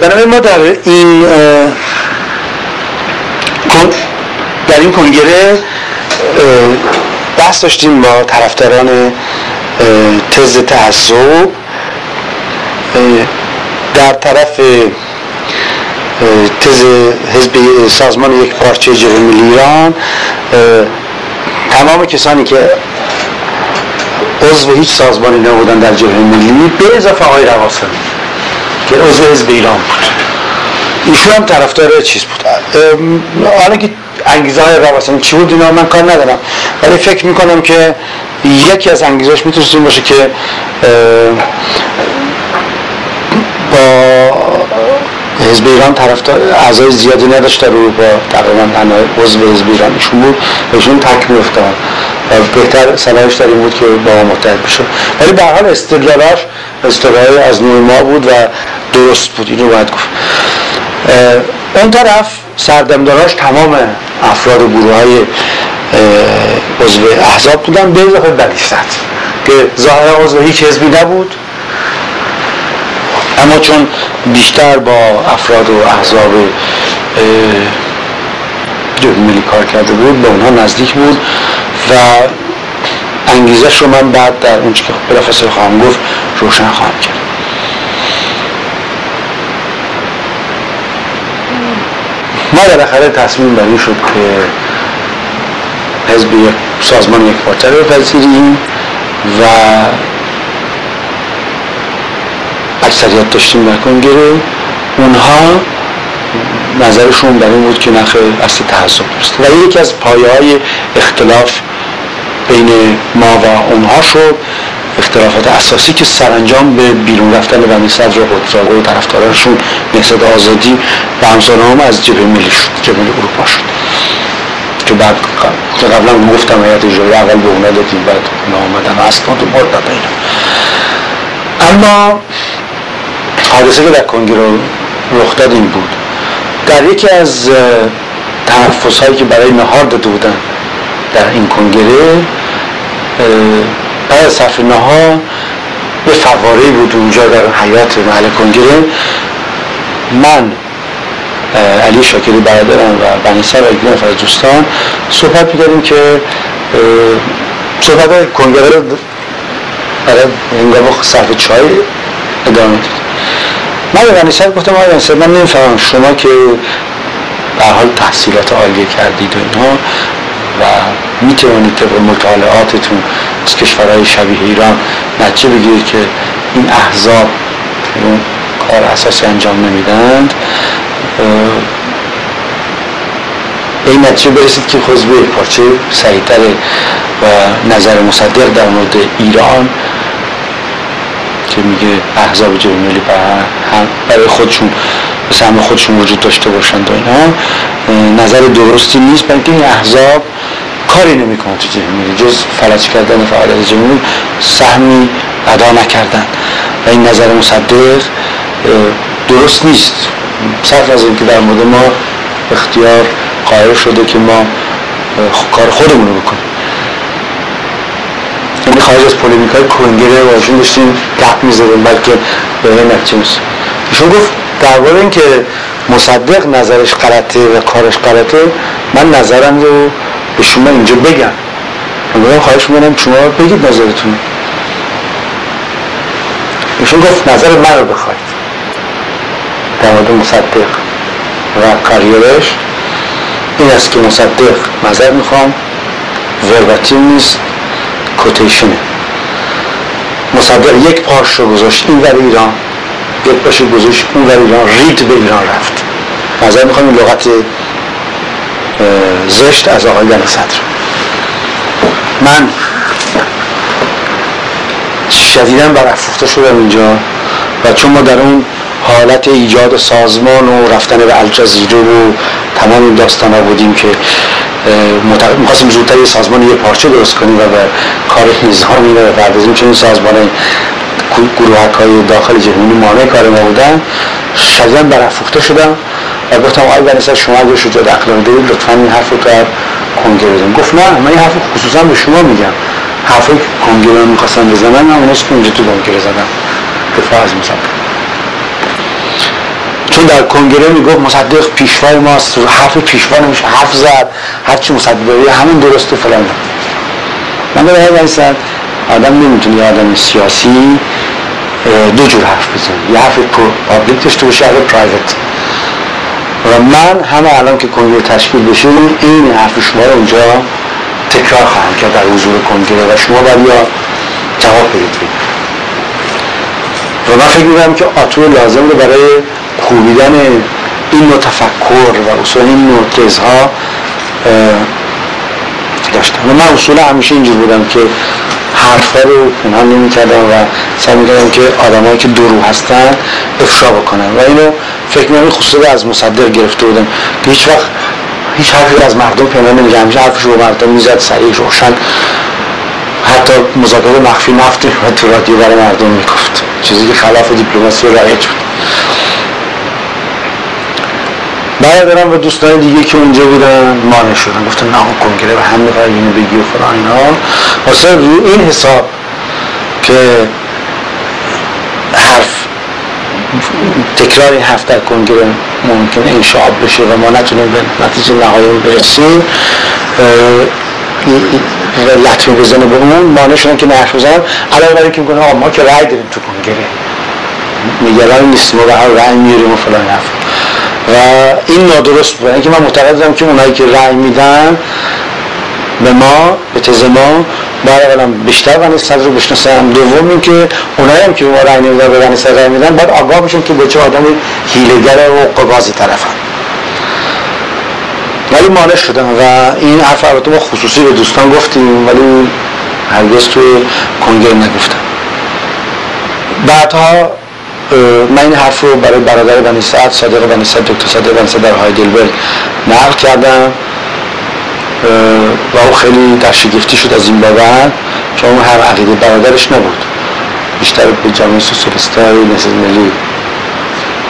بنابراین ما در این کنگره بحث داشتیم با طرفداران تز تعصب در طرف تز حزب سازمان یک پارچه جبهه ملی ایران. تمام کسانی که عضو هیچ سازمانی نبودن در جبهه ملی به اضافه آقای رفسنجانی که عضو حزب ایران بود، ایشون هم طرفدار چیز بود. حالا که انگیزه های رفسنجانی چی بود اینا من کار ندارم، ولی فکر میکنم که یکی از انگیزهاش میتونست این باشه که با حزب ایران طرفدار اعضای زیادی نداشت در اروپا، تقریبا تنها عضو حزب ایران ایشون بود، ایشون تک می‌افتاد و بهتر صلاحش در این بود که با ما متحد بشه. ولی به هر حال استقلالی از نوع ما بود و درست بود، اینو باید گفت. اون طرف سردمداراش تمام افراد و گروه‌های عضو احزاب بودن به اضافه بنیست که ظاهرا عضو هیچ حزبی نبود، اما چون بیشتر با افراد و احزاب جبهه ملی کار کرده بود به اونها نزدیک بود و انگیزه شو من بعد در اونچه که بلافاصله خواهم گفت روشن خواهم کرد. ما در آخر تصمیم بر این شد که حزب سازمان یک پارچه رو بپذیریم و اکثریت داشتیم در کنگره. اونها نظرشون بر این بود که نخ اصل تعصب درسته و یکی از پایه‌های اختلاف بین ما و اونها شد، اختلافات اساسی که سرانجام به بیرون رفتن بنی صدر قدس‌آقا و طرفدارانشون نهضت آزادی و همزمان از جبهه ملی شد، جبهه ملی اروپا شد که بعد قبلا گفتم هیئت اجرایی اول به اونا دادیم، بعد اونا آمدن اصلا تو بار دادن اینا. اما حادثه که در کنگره رخ داد این بود، در یکی از تنفس‌هایی که برای نهار داده بودن در این کنگره، بعد از صرف نهار به فواره‌ای بود اونجا در حیاط محل کنگره، من علی شاکری برادرم و بنی صدر و یک نفر از دوستان صحبت می‌کردیم که صحبت کنگره رو برای انگاه با صرف چای ادامه می‌دید. من به بنی صدر گفتم آقای بنی صدر من نمی‌فهمم شما که به حال تحصیلات عالیه کردید و اینها و میتونید طبق مطالعاتتون از کشورهای شبیه ایران نتیجه بگیرید که این احزاب اون کار اساسی انجام نمیدند، به این نتیجه برسید که حزب یک پارچه صحیح‌تره و نظر مصدق در مورد ایران که میگه احزاب جبهه ملی برای خودشون به سهم خودشون وجود داشته باشند و اینا نظر درستی نیست، برای اینکه این احزاب کاری نمیکنه تو جبهه ملی جز فلج کردن فعالیت جبهه ملی، سهمی ادا نکردن و این نظر مصدق درست نیست. صرف از اینکه در مورد ما اختیار قائل شده که ما کار خودمون رو بکنیم، یعنی خارج از پولمیکای کنگره واشون داشتیم گپ می‌زدیم بلکه به نتیجه می‌رسیم. ایشون گفت درباره این که مصدق نظرش غلطه و کارش غلطه من نظرم رو به شما اینجا بگم، من خواهش می‌کنم شما بگید نظرتون. ایشون گفت نظر من رو بخواید در مورد مصدق و کاریرش این است که مصدق نظر می‌خوام، ورباتی نیست، کوتیشنه. مصدق یک پاش رو گذاشت این ور ایران، یک پاش رو گذاشت اون ور ایران، رید به ایران رفت. نظر می‌خوام این لغت زشت از آقای بنی صدر. من شدیداً برافروخته شدم اینجا و چون ما در اون حالت ایجاد سازمان و رفتن به الجزیره و تمام این داستانا بودیم که می‌خواستیم زودتر یه سازمان یه پارچه درست کنیم و به کار نظامی رو بپردازیم، چون این سازمان گروه‌های داخل جبهه ملی مانع کار ما بودن. شدیداً برافروخته شدم و گفتم آقای بنی صدر شما اگه شجاعت اخلاقی دارید لطفاً این حرف رو در کنگره بزنید. گفت نه، من این حرف خصوصاً به شما میگم، حرفی که کنگره می‌خواستم بزنم من اوناست که اونجا تو کنگره زدم دفاع از مصدق. ایشون در کنگره میگفت مصدق پیشوای ماست، حرف پیشوا نمیشه حرف زد، هرچی مصدق همون درسته فلان. من به هر واسه آدم نمیتونه، آدم سیاسی دو جور حرف بزنه، یه حرف پابلیک داشته باشه، حرف پرایوت. و من همه الان که کنگره تشکیل بشه این حرف شما رو اونجا تکرار خواهم کرد در حضور کنگره و شما باید یا جواب بدید. و من فکر می‌کنم که آتور لازم رو برای کوبیدن این نوع تفکر و اصول این نوع تزها داشتم. و من اصولا همیشه اینجور بودم که حرفا رو پنهان نمی‌کردم و سعی می‌کردم که آدمایی که دو رو هستن افشا بکنن. و اینو فکر می‌کنم خصوصا از مصدق گرفته بودم که هیچ وقت هیچ حرفی از مردم پنهان نمی‌کردم، همیشه حرفش رو مردم می‌زد صریح روشن، حتی مذاکره مخفی نفت رو تو رادیو برای مردم می‌گفت، چیزی که خلاف دیپلماسی رایج بود. برادران و دوستان دیگه که اونجا بودن مانع شدن، گفتن نه کنگره به هم می‌خواد اینو بگی و فلان اینا. واسه روی این حساب که حرف تکرار این حرف در کنگره ممکنه انشعاب بشه و ما نتونیم به نتیجه نهایی برسیم، لطفی بزنه به اون مانع شدن که نحرف بزنم. علاوه بر اینکه میگن ما که رأی داریم تو کنگره، نگران نیستیم و رأی میاریم و فلان حرف. و این نادرست بود، اینکه من معتقدم که اونایی که رأی میدن به ما به تز ما باید اولا بیشتر بنی صدر رو بشناسن، دوم اینکه اونایی هم که به ما رأی نمیدن به بنی صدر رأی میدن باید آگاه بشن که به چه آدم هیله‌گر و قباز طرفن. ولی مانع شدم و این حرف البته ما خصوصی به دوستان گفتیم ولی هرگز توی کنگره نگفتم. بعدها من این حرف رو برای برادر بنی سعد صادق بنی سعد دکتر صادق بنی سعد در هایدلبرگ نقل کردم و او خیلی در شگفتی شد از این بابت، چون هر عقیده برادرش نبود، بیشتر به جامعه سوسیالیست‌های نهضت ملی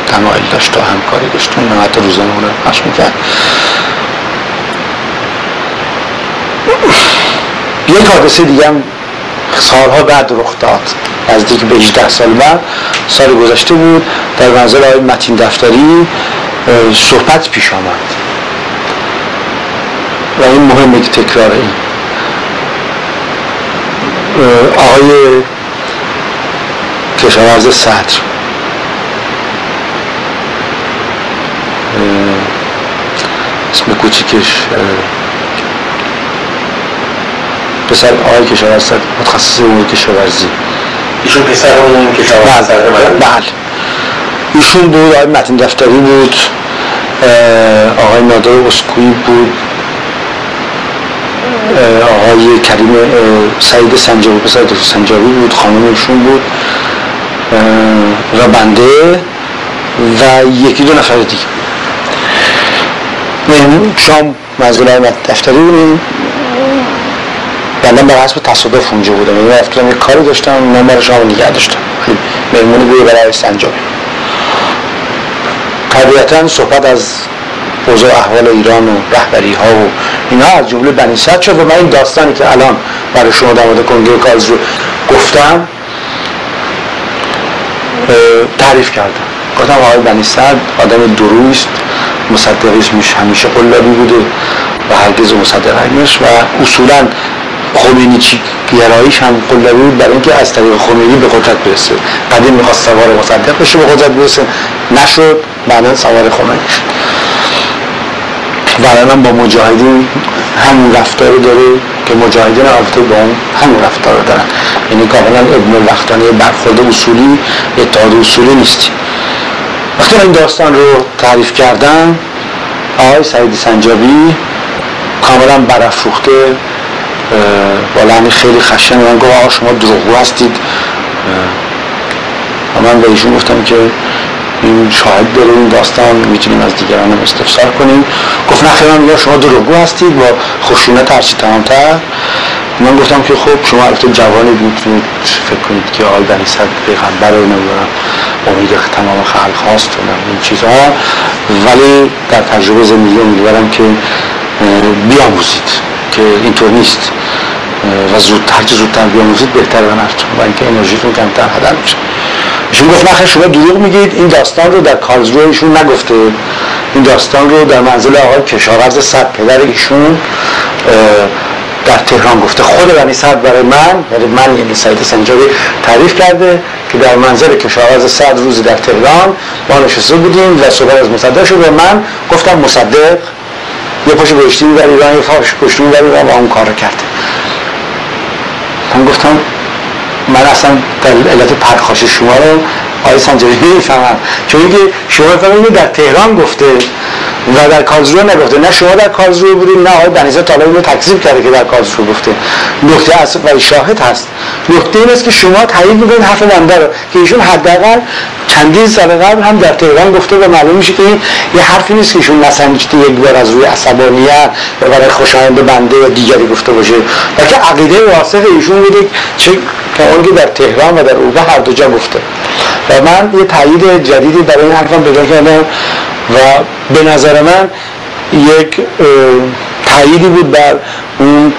تمایل داشت و همکاری داشت و نه حتی روزنامه رو پخش می‌کرد. یک حادثه دیگه هم سالها بعد رخ داد، نزدیک به 18 سال بعد، سال گذشته بود، در منزل آقای متین دفتری صحبت پیش آمد و این مهمه که تکرار این آقای کشاورز صدر اسم کوچیکش پسر آقای کشاورز صدر متخصص امور کشاورزی، ایشون پسر اون کشاورز صدر بله ایشون بود، آقای متین دفتری بود، آقای نادر اسکویی بود، آقای کریم سعید سنجابی پسر دکتر سنجابی بود، خانم ایشون بود و بنده و یکی دو نفر دیگه. شام منزل آقای متین دفتری بودیم، من به حسب تصادف اونجا بودم، من رفتم یه کاری داشتم، من برش آمو نگه داشتم، مهمونی بوده برای سنجابی. طبیعتاً صحبت از اوضاع احوال ایران و رهبری ها و اینها از جمله بنی صدر شد و من این داستانی که الان برای شما در مورد کنگره کارز رو گفتم تعریف کردم. گفتم آقای بنی صدر آدم دروست، مصدقیش همیشه قلابی بوده و هرگز مصدقیش و اصولاً خمینی چی گرایش هم قلبی بود برای اینکه از طریق خمینی به قدرت برسه. قدیم میخواست سوار مصدق بشه به قدرت برسه، نشد، بعدا سوار خمینی شد و الان با مجاهدین همون رفتار داره که مجاهدین البته با همون رفتار دارن، یعنی کاملا ابن وقتانی برخورد اصولی اتحاد اصولی نیست. وقتی من این داستان رو تعریف کردم آقای سعید سنجابی کاملا برافروخته با لحنی خیلی خشن من گفت آقا شما دروغگو هستید و من به ایشون گفتم که این شاهد داره این داستان، میتونیم از دیگران هم استفسار کنیم. گفت نه خیلی، من میگم شما دروغگو هستید با خشونت هرچی تمامتر. من گفتم که خب شما البته جوانید، میتونید فکر کنید که آقای بنی صدر پیغمبر رو نمیدونم امید تمام خلق هاست و این چیزها، ولی در تجربه زندگی امیدوارم که بیاموزید که اینطور نیست و زودتر که زودتر بیاموزید بهتر بنارتون و اینکه انرژیتون کمتر هدر میشه. ایشون گفت نه شما دروغ میگید، این داستان رو در کارلسروه ایشون نگفته، این داستان رو در منزل آقای کشاورز صد پدر ایشون در تهران گفته. خود بنی صد برای من یعنی سعید سنجابی تعریف کرده که در منزل کشاورز صد روزی در تهران ما نشسته بودیم و صحبت از مصدق شد و من گفتم مصدق یه پاشو گوشتی می‌بر ایران، یه پاشو گوشتی می‌بر ایران و اون کار رو کرده. من گفتم من اصلا علت پرخاش شما رو آقای سنجابی نمی‌فهمم، چون که شما فهمیدید در تهران گفته و در کارلسروه نگفته. نه شما در کارلسروه بودید، نه آقای بنی‌صد طالبی رو تکذیب کرده که در کارلسروه گفته. نکته اصل و شاهد هست. نکته این است که شما تایید می‌کنید حرف بنده رو که ایشون حداقل چندین سال قبل هم در تهران گفته و معلوم میشه که این یه حرفی نیست که ایشون نسنجیده یک بار از روی عصبانیت و برای خوشایند بنده یا دیگری گفته باشه، بلکه عقیده واسطه ایشون بوده چه که در تهران و در اروپا هر دو جا گفته. و من یه تایید جدیدی برای این حرفم پیدا کردم و به نظر من یک تأییدی بود بر اون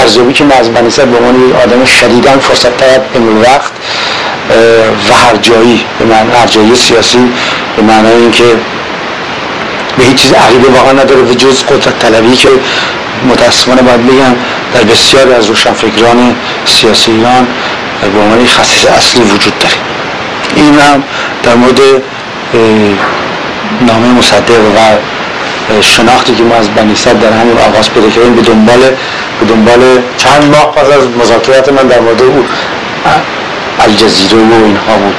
ارزیابی که من از بنی‌صد به عنوان یک آدم شدیداً فرصت طلب امروز وقت و هرجایی، به معنی هرجایی سیاسی، به معنای اینکه به هیچ چیز عقیده واقعا نداره به جز قدرت طلبی که متأسفانه باید بگم در بسیاری از روشنفکران سیاسی ایران به عنوان خصیصه اصلی وجود داره. این هم در مورد نامه مصدق و شناختی که ما از بنی‌صد در همون آغاز پیدا کردیم به دنبال چند ماه پس از مذاکرات من در مورد او الجزیره و اینها بود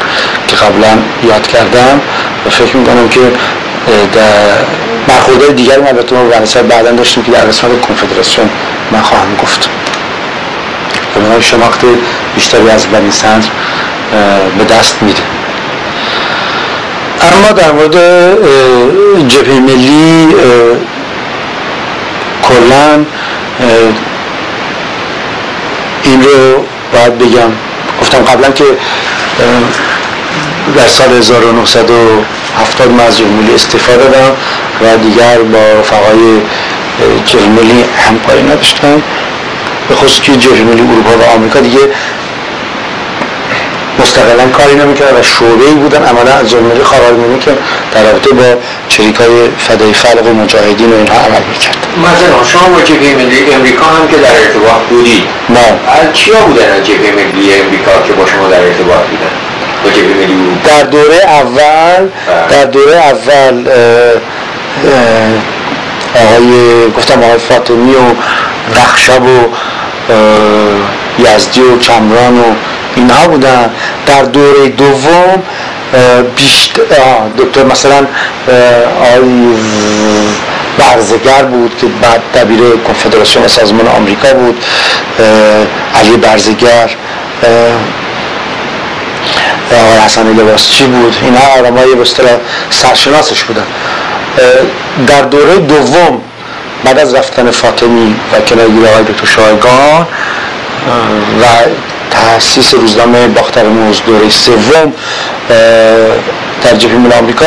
که قبلا یاد کردم و فکر می‌کنم که در برخوردهای دیگر ما البته ما بنی‌صد بعداً داشتیم که در قسمت کنفدراسیون من خواهم گفت. من شناخت بیشتری از بنی‌صد به دست میده. اما در مورد جبهه ملی کلاً این رو باید بگم، گفتم قبلا که در سال 1970 من از جبهه ملی استعفا دادم و دیگر با رفقای جبهه ملی همکاری نداشتم، به خصوص که جبهه ملی اروپا و آمریکا دیگه مستقلاً کاری نمی‌کردن و شعبه‌ای بودن عملاً از جبهه ملی قرار می‌گیرن که در رابطه با چریک‌های فدای خلق و مجاهدین و اینها عمل می‌کرد. مثلا شما با جبهه ملی آمریکا هم که در ارتباط بودید، کیا بودن جبهه ملی آمریکا که با شما در ارتباط بودن؟ با جبهه ملی در دوره اول آقای فاطمی و رخشب و یزدی و کمران و اینها بودن. در دوره دوم بیشتر دکتر مثلا آقای برزگر بود که بعد دبیر کنفدراسیون سازمان آمریکا بود، علی برزگر، آقای حسن لباسچی بود، اینها آدمای به اصطلاح سرشناسش بودن. در دوره دوم بعد از رفتن فاطمی و کنارگیری آقای دکتر شایگان و تأسیس روزنامه باختر موز دوره سوم در جبهه ملی آمریکا،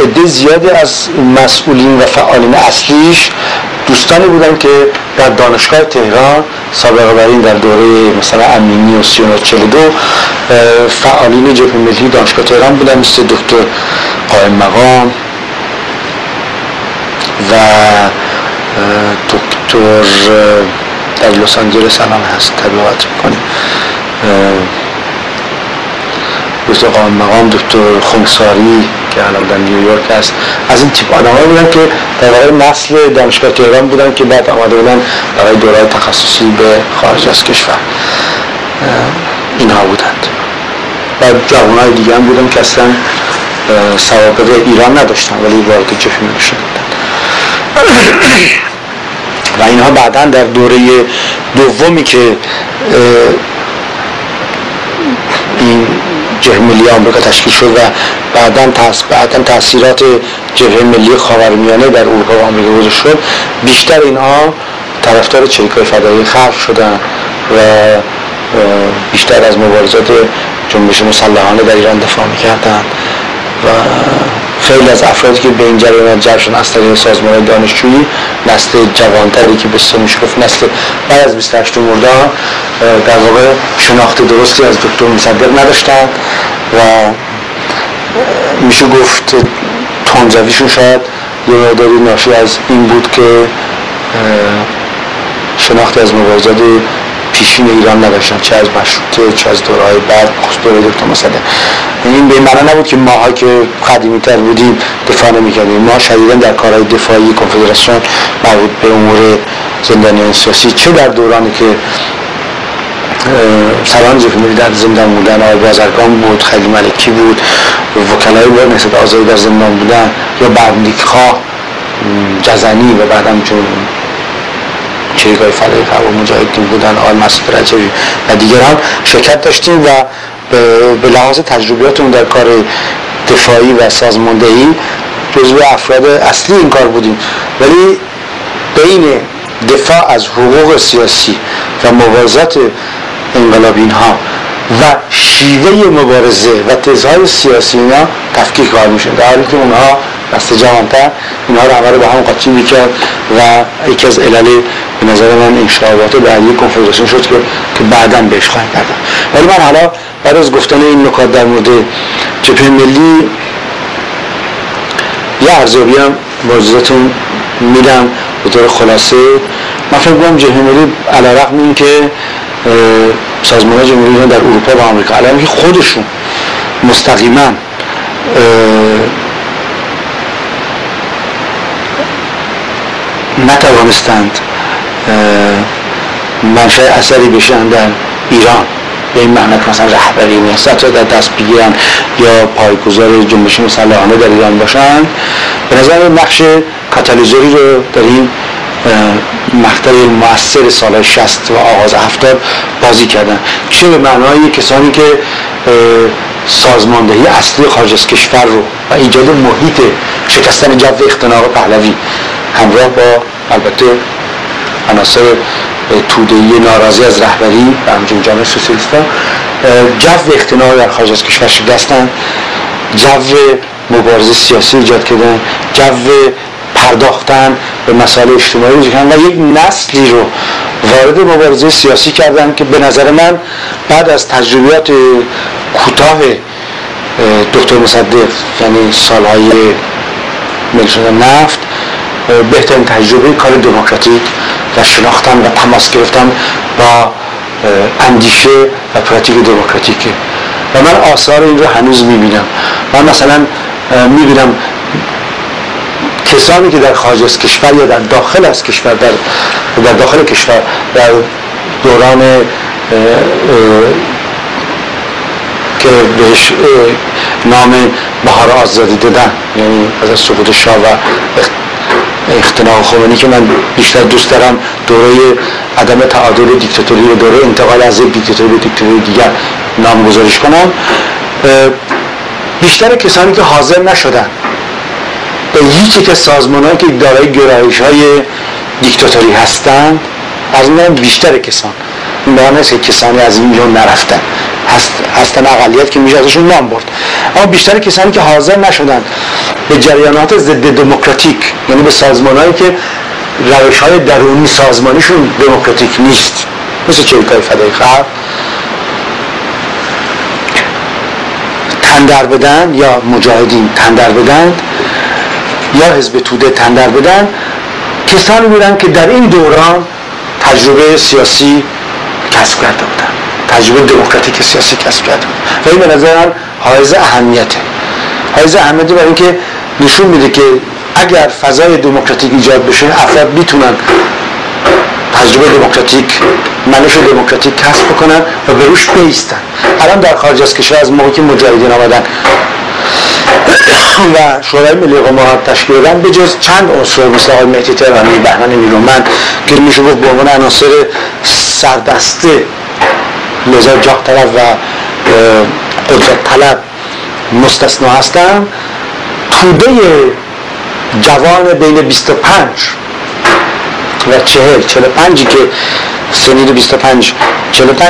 عده زیادی از مسئولین و فعالین اصلیش دوستانی بودن که در دانشگاه تهران سابقه بر این در دوره مثلا امینی و 42 فعالین جبهه ملی دانشگاه تهران بودن، مثل دکتر قائم مقام و دکتر در لس آنجلس الان هست تبلیغات میکنه، دکتر قائم مقام، دکتر خمساری که الان در نیویورک هست. از این تیپ آدم‌ها بودن که در واقع نسل دانشگاه تهران بودن که بعد آمده بودن برای دوره‌های تخصصی به خارج از کشور. اینها بودند و جوان‌های دیگه هم بودن که اصلا سوابق ایران نداشتن ولی وارد جبهه ملی شدند و اینها بعداً در دوره دومی که این جبهه ملی آمریکا تشکیل شد و بعداً تأثیرات جبهه ملی خاورمیانه در اروپا و آمریکا وجود شد، بیشتر اینها طرفدار چریک‌های فدایی خلق شدند و بیشتر از مبارزات جنبش مسلحانه در ایران دفاع می‌کردند و خیلی از افرادی که به این جریان جلب شدن از طریق سازمان دانشجویی نسل جوانتری که به سن میشکفت نسل بعد از 28 مرداد در واقع شناخت درستی از دکتر مصدق نداشتند و میشه گفت تندرویشون شاید یه مقداری ناشی از این بود که شناخت از مبارزات پیشین ایران نداشتن، چه از مشروطه چه از دوره‌های بعد، خصوص دوره دکتر مصدق. این به این معنی نبود که ماها که قدیمی‌تر بودیم دفاع نمی‌کردیم. ما شدیداً در کارهای دفاعی کنفدراسیون مربوط به امور زندانیان سیاسی، چه در دورانی که سران جمهوری در زندان بودن، آقای بازرگان بود، خلیل ملکی بود، وکلای بود نهضت آزادی در زندان بودن، یا برنیک‌خواه جزنی و بعدم چون چریکای فلای خواب مجاهدین بودن، آقای مسعود رجبی و دیگران شرکت داشتیم و به لحاظ تجربیاتمون در کار دفاعی و سازماندهی جزو افراد اصلی این کار بودیم. ولی بین دفاع از حقوق سیاسی و مبارزات انقلابین ها و شیوه مبارزه و تزهای سیاسی اینا تفکیک کار میشد، در حالی که اونها بسته جوانتر اینها رو همه رو به هم قاطی میکرد و یکی از علل به نظر من انشعابات بعدی کنفدراسیون شد که بعداً بهش خواهیم پرداخت. ولی من حالا بعد از گفتن این نکات در مورد جبهه ملی یه ارزیابی هم بازیتون میدم به طور خلاصه. من فکر می‌کنم جبهه ملی علیرغم این که سازمان جبهه ملی در اروپا و آمریکا علیرغم که خودشون مستقیما نتوانستند منشأ اثری بشن در ایران به این معنی که مثلا رهبری نیست یا در دست بگیرن یا پایه‌گذار جنبش مسلحانه در ایران باشن، به نظر نقش کاتالیزوری رو در این مقطع مؤثر سال‌های 60 و آغاز 70 بازی کردن، چه به معنای کسانی که سازماندهی اصلی خارج از کشور رو و ایجاد محیط شکستن جو اختناق پهلوی همراه با البته عناصر توده‌ای ناراضی از رهبری و همچنین جامعه سوسیالیست جو اختناق در خارج از کشور شکستن، جو مبارزه سیاسی ایجاد کردن، جو پرداختن به مسائل اجتماعی و یک نسلی رو وارد مبارزه سیاسی کردن که به نظر من بعد از تجربیات کوتاه دکتر مصدق، یعنی سالهای ملی شدن نفت، بهترین تجربه کار دموکراتیک و شناختن و تماس گرفتن با اندیشه و پراتیک دموکراتیکه و من آثار این رو هنوز میبینم. من مثلا میبینم کسانی که در خارج از کشور یا در داخل از کشور در داخل کشور در دوران که بهش نام بهار آزادی دادن، یعنی از سقوط شاه و اختناق خمینی، که من بیشتر دوست دارم دوره عدم تعادل دیکتاتوری و دوره انتقال از یک دیکتاتوری به دیکتاتوری دیگر نامگذاریش کنم، بیشتر کسانی که حاضر نشدن به یکی که سازمان‌هایی که دارای گرایش‌های دیکتاتوری هستند، از من بیشتر کسان این معنی است که کسانی از این جون نرفتن هستن اقلیت که میشه ازشون نام برد، اما بیشتر کسانی که حاضر نشدن به جریانات ضد دموکراتیک، یعنی به سازمان‌هایی که روش‌های درونی سازمانیشون دموکراتیک نیست، مثل چریک‌های فدای خلق تندر بدن یا مجاهدین تندر بدن یا حزب توده تندر بدن، کسانی بودن که در این دوران تجربه سیاسی کسب کرده بودن، تجربه دموکراتیک سیاسی کسب کرده بودن و این به نظر من حائز اهمیته برای اینکه نشون میده که اگر فضای دموکراتیک ایجاد بشه افراد میتونن تجربه دموکراتیک، منش دموکراتیک کسب کنن و به روش بیستن. الان در خارج از کشور از موقعی که مجاهدین آمدن و شورای ملی قمار تشکیل دادن، به جز چند عنصر مثل آقای مهدی تهرانی، بهمن نیرومند که میشه گفت به عنوان عناصر سردسته لذا جاه طلب و قدرت طلب مستثنا هستن، توده جوان بین 25 و 40-45 که سنید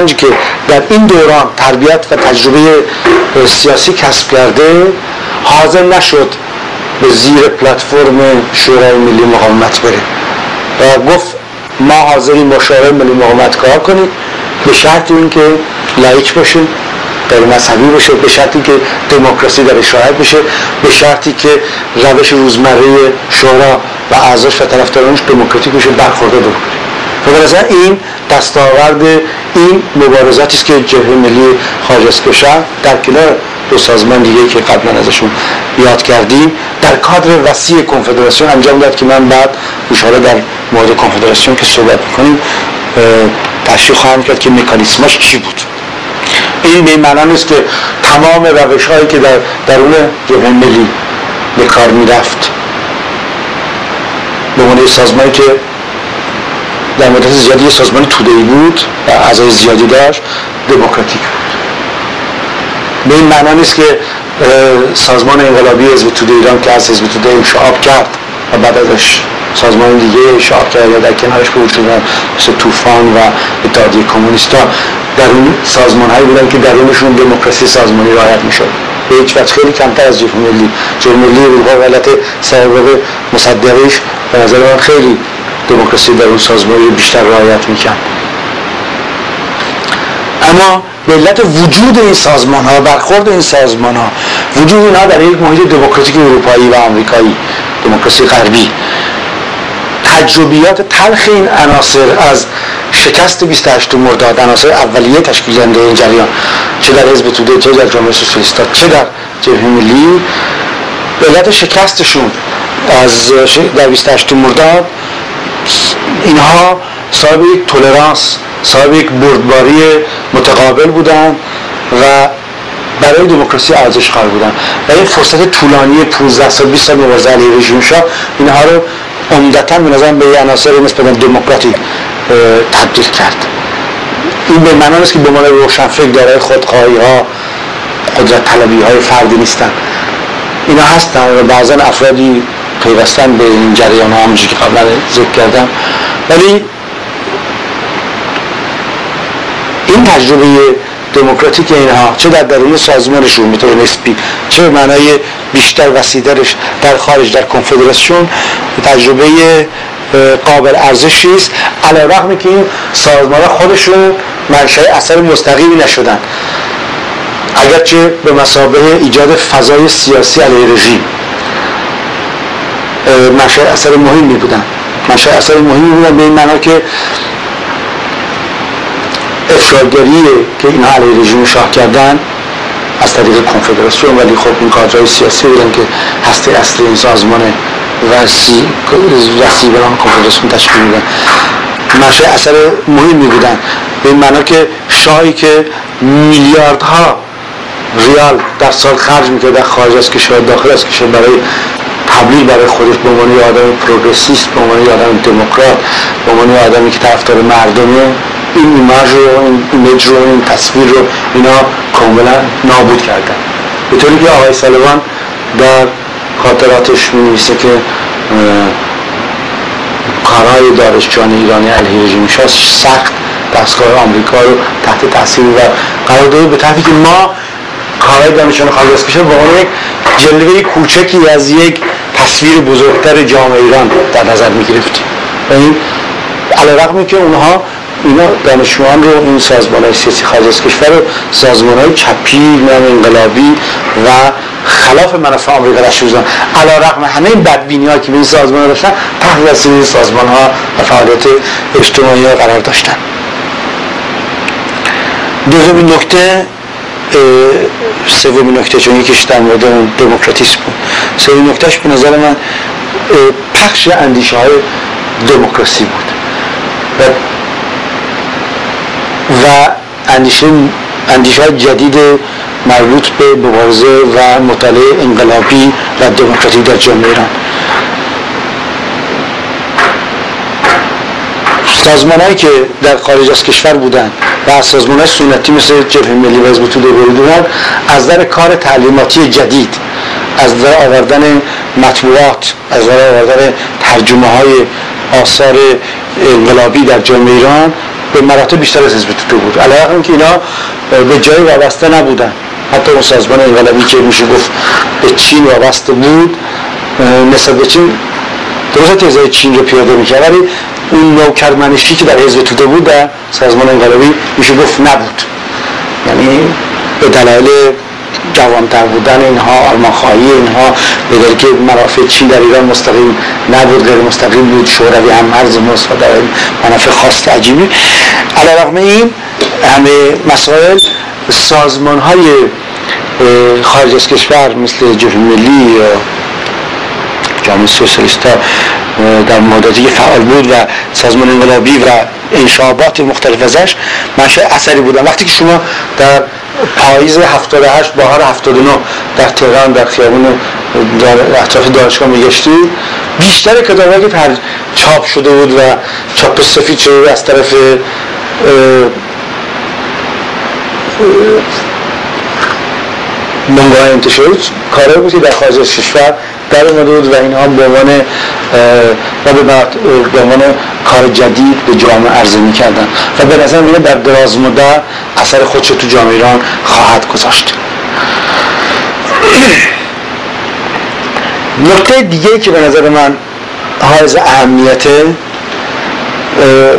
25-45 که در این دوران تربیت و تجربه سیاسی کسب کرده حاضر نشد به زیر پلتفرم شورای ملی مقاومت بره و گفت ما حاضریم با شورای ملی مقاومت کار کنیم به شرط اینکه لایق باشیم غیر مذهبی باشه، به شرطی که دموکراسی درش رعایت بشه، به شرطی که روش روزمره شورا و اعضاش و طرفدارانش دموکراتیک بشه، برخوردار بکنه. بنابراین این دستاورد این مبارزاتی است که جبهه ملی خارج از کشور در کنار دو سازمان دیگه که قبلا ازشون یاد کردیم در کادر وسیع کنفدراسیون انجام داد که من بعد اشاره در مورد کنفدراسیون که صحبت می‌کنیم تشریح خواهم کرد که مکانیزمش چی بود. این به این معنا نیست که تمام روش‌هایی که در درون جبهه ملی به کار می‌رفت به عنوان سازمانی که در مدت زیادی سازمان توده‌ای بود و اعضای زیادی داشت دموکراتیک بود. به این معنا نیست که سازمان انقلابی حزب توده ایران که از حزب توده انشعاب کرد و بعد ازش سازمان دیگه انشعاب کرد یا در کنارش به وجود آمد مثل طوفان و اتحادیه کمونیستا در اون سازمان‌هایی بودن که درونشون دموکراسی سازمانی رعایت می‌شد. به هیچ وجه خیلی کمتر از جبهه ملی. جبهه ملی اونها حالت سابقه مصدقیش به نظر من خیلی دموکراسی در اون سازمانی بیشتر رعایت میکرد. اما به علت وجود این سازمان ها، برخورد این سازمان ها، وجود اینها در یک محیط دموکراتیک اروپایی و آمریکایی، دموکراسی غربی، تجربیات تلخ این عناصر از شکست 28 مرداد، عناصر اولیه تشکیل دهنده این جریان، چه در حزب توده، چه در جامعه سوسیالیست، چه در جبهه ملی، به علت شکستشون از 28 مرداد اینها صاحب یک تولرانس، صاحب یک بردباری متقابل بودن و برای دموکراسی ارزش قائل بودن و این فرصت طولانی 15 سال 20 سال مبارزه علیه رژیم شاه اینها رو عمدتاً به نظر به عناصر نسبتاً دموکراتیک تبدیل کرد. این به معنی نیست که به من روشنفکر دارای خودخواهی‌ها، قدرت طلبی‌های فردی نیستن. اینا هستن و بعضاً افرادی پیوستن به این جریان ها همونجوری که قبلا ذکر کردم، ولی این تجربه دموکراتیک اینها چه در درون سازمانشون میتونه نسبی چه به معنای بیشتر وسیع‌ترش در خارج در کنفدراسیون تجربه قابل ارزشی است، علی رغم که این سازمان‌ها خودشون منشأ اثر مستقیمی نشدن اگرچه به مثابه ایجاد فضای سیاسی علیه رژیم منشأ اثر مهمی بودن. منشأ اثر مهمی بودن به این معنا که افشاگری که اینها علیه رژیم شاه کردن از طریق کنفدراسیون، ولی خب این کادرهای سیاسی بودن که هسته اصلی این سازمان رسیبران کنفدراسیون تشکیل میدن، منشأ اثر مهمی بودن به این معنا که شاهی که میلیاردها ریال در سال خرج میکرد در خارج از کشور داخل از کشور برای تبلیغ برای خودش به عنوان یه آدم پروگرسیست، به عنوان یه آدم دموکرات، به عنوان یه آدمی که طرفدار مردمه، این ایماژ رو، این ایمیج رو، این تصویر رو اینا کاملا نابود کردن. به طوری که آقای سالوان در خاطراتش می‌نویسه که کارهای دارشجویان ایرانی علیه رژیم شاه سخت دستگاه آمریکا رو تحت تاثیر و قرار داد، به طوری که ما کارهای دانشجویان خارج از کشور به عنوان یک جلوه کوچکی از یک تصویر بزرگتر جامعه ایران در نظر می‌گرفتیم. این علی رغم که اونها اینا دانشجویان رو این سازمان‌های سیاسی خارج از کشور و سازمان‌های چپی، انقلابی و خلاف منافع آمریکا داشته بودن، علی رغم همه این بدبینی‌ها که به این سازمان‌ها داشتن، تحت تأثیر این سازمان‌ها و فعالیت اجتماعی قرار داشتن. دومین نکته، سومین نکته، چون یکیش در مورد دموکراتیسم بود، سومین نکتهش به نظر من پخش اندیشه‌های دموکراسی بود و اندیشه جدید مربوط به مبارزه و مطالعه انقلابی و دموکراتیک در جامعه ایران. سازمان‌هایی که در خارج از کشور بودند و سازمان‌های سنتی مثل جبهه ملی و حزب توده بودند، از در کار تعلیماتی جدید، از در آوردن مطبوعات، از در آوردن ترجمه‌های آثار انقلابی در جامعه ایران به مراتب بیشتر از حزب توده بود. علاوه بر که اینا به جای وابسته نبودن، حتی اون سازمان انقلابی که میشه گفت به چین وابسته بود، مثلا به چین درسته تزای چین رو پیاده میکرد، ولی اون نوکرمنشی که در حزب توده بود در سازمان انقلابی میشه گفت نبود. یعنی به دلایل جوانتر بودن اینها، آرمان‌خواهی اینها، به دلیل که منافع چین در ایران مستقیم نبود، غیر مستقیم بود، شوروی هم مرز ماست و در منافع خاص عجیبی. علی‌رغم این همه مسائل، سازمان‌های خارج از کشور مثل جبهه ملی یا جامعه سوسیالیست‌ها در مدتی که فعال بود و سازمان انقلابی و انشابات مختلف ازش منشأ اثری بودن. وقتی که شما در پاییز 78 بهار 79 در تهران در خیابون در اطراف دانشگاه می‌گشتید، بیشتر کتاب‌هایی که چاپ شده بود و چاپ سفید شده بود از طرف منگاه انتشار کاره بود که در خارج از کشور در اومده بود و اینها به عنوان کار جدید به جامعه عرضه می‌کردن و به نظر میاد در دراز مدت اثر خودش تو جامعه ایران خواهد گذاشت. نکته دیگه که به نظر من حائز اهمیته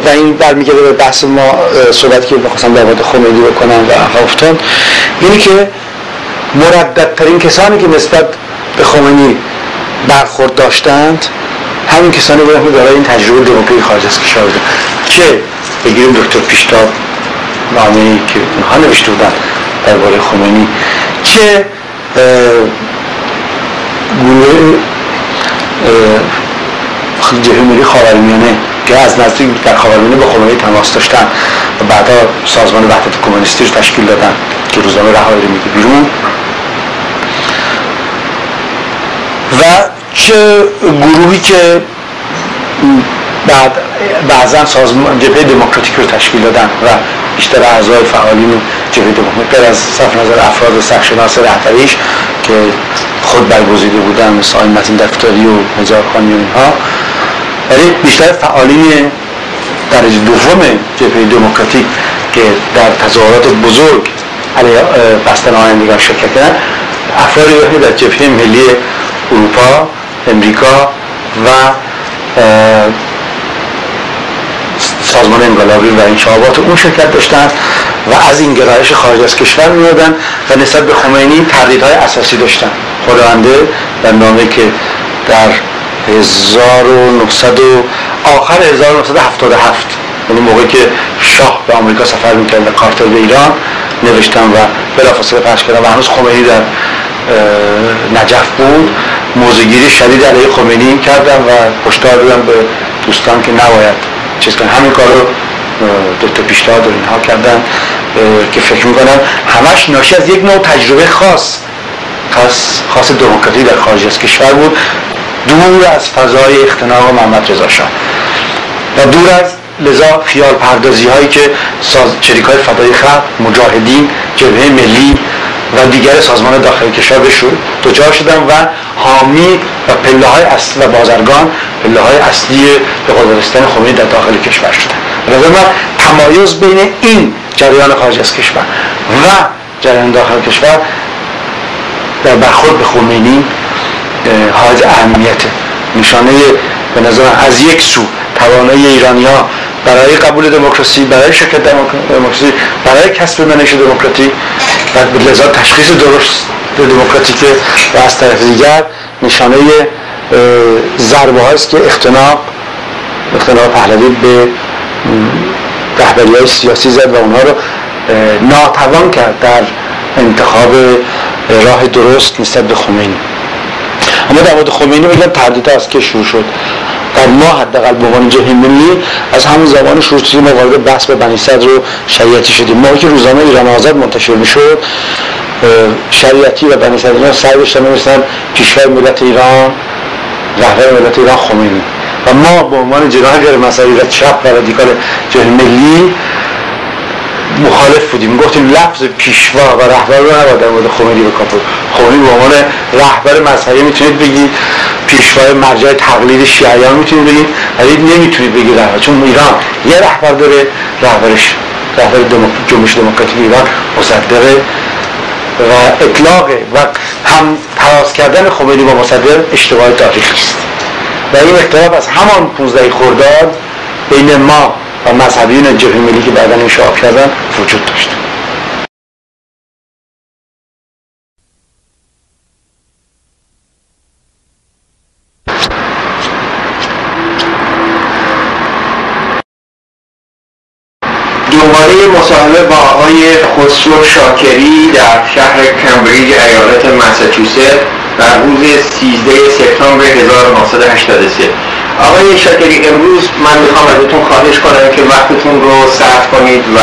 و این برمیگرده به بحث ما، صحبتی که می‌خواستم در مورد خمینی بکنم و افتادم، یعنی که مرددترین کسانی که نسبت به خمینی برخورد داشتند همین کسانی بودند که دارای این تجربه دموکراسی خارج از کشور بودند، که بگیریم دکتر پیشتاق نامه‌ای که اونها نوشته بودند درباره خمینی، چه گروه جبهه ملی خاورمیانه که از نزدیک در خاورمیانه با خمینی تماس داشتند و بعدا سازمان وحدت کمونیستی رو تشکیل دادند که روزنامه رهایی رو میده بیرون، و چه گروهی که بعد بعضا سازمان جبهه دموکراتیک رو تشکیل دادن و بیشتر اعضای فعالین جبهه دموکراتیک از صف نظر افراد سرشناس رهبریش که خود برگزیده بودن مثل آقای متین دفتری و نزارخانی و اینها، ولی بیشتر فعالین درجه دوم جبهه دموکراتیک که در تظاهرات بزرگ علیه بستن آیندگان شرکت کردن، افرادی بودند در جبهه ملی اروپا، امریکا و سازمان انقلابی و انشابات اون شرکت داشتند و از این گرایش خارج از کشور میادن و نسبت به خمینی تردیدهای اساسی داشتند. خداونده در نامه که در 1977 اون موقعی که شاه به آمریکا سفر میکرد و کارتر به ایران نوشتن و بلافاصله پخش کردن و هنوز خمینی در نجف بود، موضع‌گیری شدید علیه خمینی کردم و هشدار دادم به دوستان که نباید چیز کنن. همین کار رو دکتر پیشتاد و اینها کردن که فکر میکنم همش ناشی از یک نوع تجربه خاص دموکراتی در خارج از کشور بود، دور از فضای اختناق محمد رضا شاه و دور از لذا خیال پردازی هایی که شریک های فدای خلق، مجاهدین، جبهه ملی و دیگر سازمان داخلی کشور بهشون دچار شدن و حامی و پله‌های اصلی و بازرگان، پله‌های اصلی به قدرت رسیدن خمینی در داخل کشور شدن. علاوه بر تمایز بین این جریان خارج از کشور و جریان داخل کشور در برخورد به خمینی حائز اهمیت، نشانه به نظر از یک سو توانایی ایرانی‌ها برای قبول دموکراسی، برای شرکت دموکراسی، برای کسب منش دموکراتی و لذا تشخیص درست دموکراتیک، و از طرف دیگر نشانه ضربه هاست که اختناق پهلوی به رهبری‌های سیاسی زد و اونها رو ناتوان کرد در انتخاب راه درست نسبت به خمینی. اما در مورد خمینی بگم تردیدها از که شروع شد در ما حداقل به عنوان جبهه ملی از همون زمان شروع شد ما وارد بحث به بنی صدر و شریعتی شدیم. ما که روزنامه ایران آزاد منتشر میشد، شریعتی و بنی صدر سعی داشتن می‌رسیدن پیشوای ملت ایران، رهبر ملت ایران خمینی، و ما به عنوان جناح غیر مذهبی و چپ و رادیکال جبهه ملی مخالف بودیم. گفتیم لفظ پیشوا و رهبر رو نباید در مورد خمینی به کار برد. خمینی به عنوان رهبر مذهبی میتونید بگید، پیشوای مرجع تقلید شیعیان میتونید بگید، ولی نمیتونید بگید رهبر، چون ایران یه رهبر داره، رهبرش رهبر جنبش دموکراتیک ایران مصدق، و اطلاق و هم تراز کردن خمینی با مصدق اشتباه تاریخی است. و این اختلاف از همان 15 خرداد بین ما و مذهبیون جبهه ملی که بعداً انشاء کردن وجود داشت. آقای خسرو شاکری در شهر کمبریج ایالت ماساچوست در روز 13 سپتامبر 1983. آقای شاکری، امروز من میخوام ازتون خواهش کنم که وقتتون رو صرف کنید و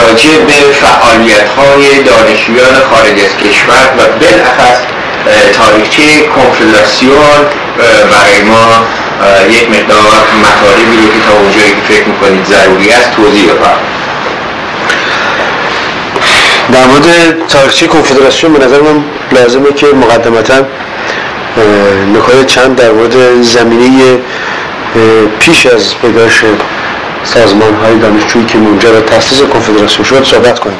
راجع به فعالیت‌های دانشجویان خارج از کشور و بالاخص تاریخچه کنفدراسیون برای ما یک مقدار مطالبی رو که تا اونجایی که فکر میکنید ضروری است توضیح بفرمایید. در مورد تاریخچه کنفدراسیون به نظر من لازمه که مقدمتاً نکات چند در مورد زمینه پیش از پیدایش سازمان‌های دانشجویی که منجر به تأسیس کنفدراسیون شد صحبت کنیم.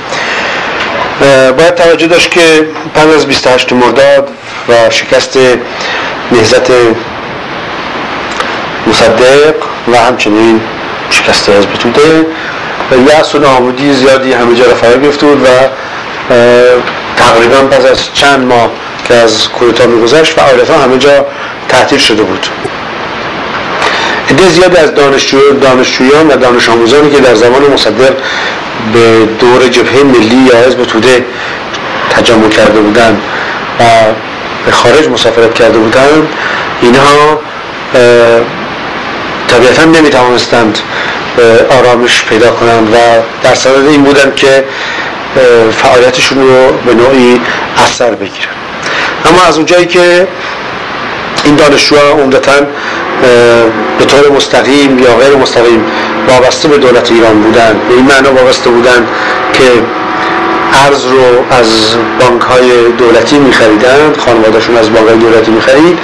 باید توجه داشت که بعد از 28 مرداد و شکست نهضت مصدق و همچنین شکست از بتوده یأس و نابودی زیادی همه جا را فرا گرفته بود و تقریبا پس از چند ماه که از کودتا می‌گذشت فعالیت‌ها همه جا تعطیل شده بود. عده زیادی از دانشجویان و دانش آموزانی که در زمان مصدق به دور جبهه ملی یا حزب توده تجمع کرده بودند و به خارج مسافرت کرده بودند، اینها طبیعتاً نمی‌توانستند آرامش پیدا کنند و در صدد این بودند که فعالیتشون رو به نوعی اثر بگیرند. اما از اونجایی که این دانشجوها عمدتاً به طور مستقیم یا غیر مستقیم وابسته به دولت ایران بودند، به این معنا وابسته بودند که ارز رو از بانک‌های دولتی می‌خریدند، خانواده‌شون از بانک‌های دولتی می‌خرید،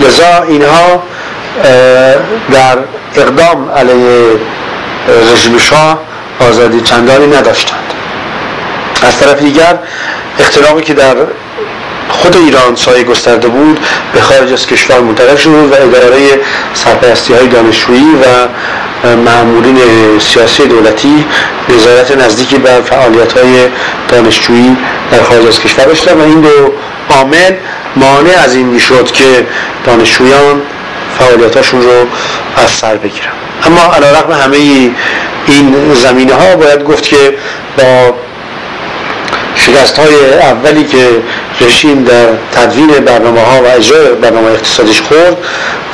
لذا اینها در اقدام علیه رژیم شاه آزادی چندانی نداشتند. از طرف دیگر اختلاقی که در خود ایران سایه گسترده بود به خارج از کشور منتقل شد و اداره سرپرستی‌های دانشجویی و مامورین سیاسی دولتی نظارت نزدیکی بر فعالیت‌های دانشجویی در خارج از کشور داشت و این دو عامل مانع از این میشد که دانشجویان فعالیتاشون رو از سر بگیرن. اما علی‌رغم همه این زمینه ها باید گفت که با شکست های اولی که رژیم در تدوین برنامه ها و اجرای برنامه اقتصادیش خورد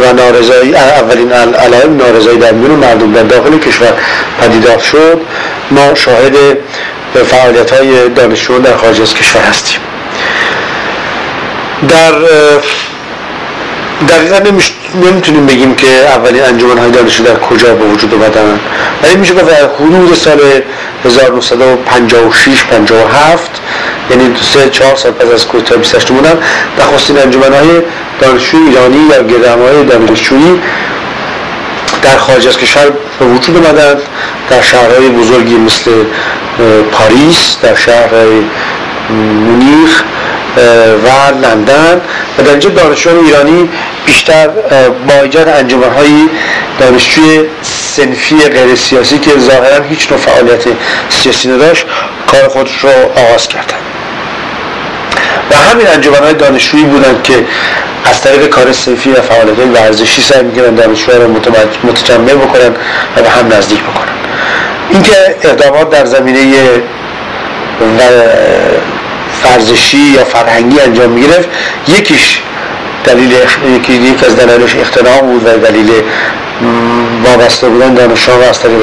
و نارضایی اولین علائم نارضایی در میون مردم در داخل کشور پدیدار شد، ما شاهد فعالیت های دانشجویان در خارج از کشور هستیم. دقیقا نمیتونیم بگیم که اولین انجمن‌های دانشجو در کجا به وجود آمدند، ولی میشه گفت در حدود سال 1956 57 یعنی 3-4 سال پس از کودتای 28 مرداد نخستین انجمن‌های دانشجوی ایرانی یا گردهمایی دانشجویی در خارج از کشور به وجود آمدند، در شهرهای بزرگی مثل پاریس، در شهرهای مونیخ و لندن و در اینجا دانشجویان ایرانی بیشتر با ایجاد انجمن‌های دانشجوی صنفی غیر سیاسی که ظاهراً هیچ نوع فعالیت سیاسی نداشت کار خودش رو آغاز کردند و همین انجمن‌های دانشجویی بودند که از طریق کار صنفی و فعالیت‌های ورزشی سعی می‌کردند دانشجوها رو متجمع بکنند و به هم نزدیک بکنند. اینکه اقدامات در زمینه ورزشی یا فرهنگی انجام می‌گرفت، یکی از دلایلش اقتناع بود و دلیل وابسته بودن دانشجویان از طریق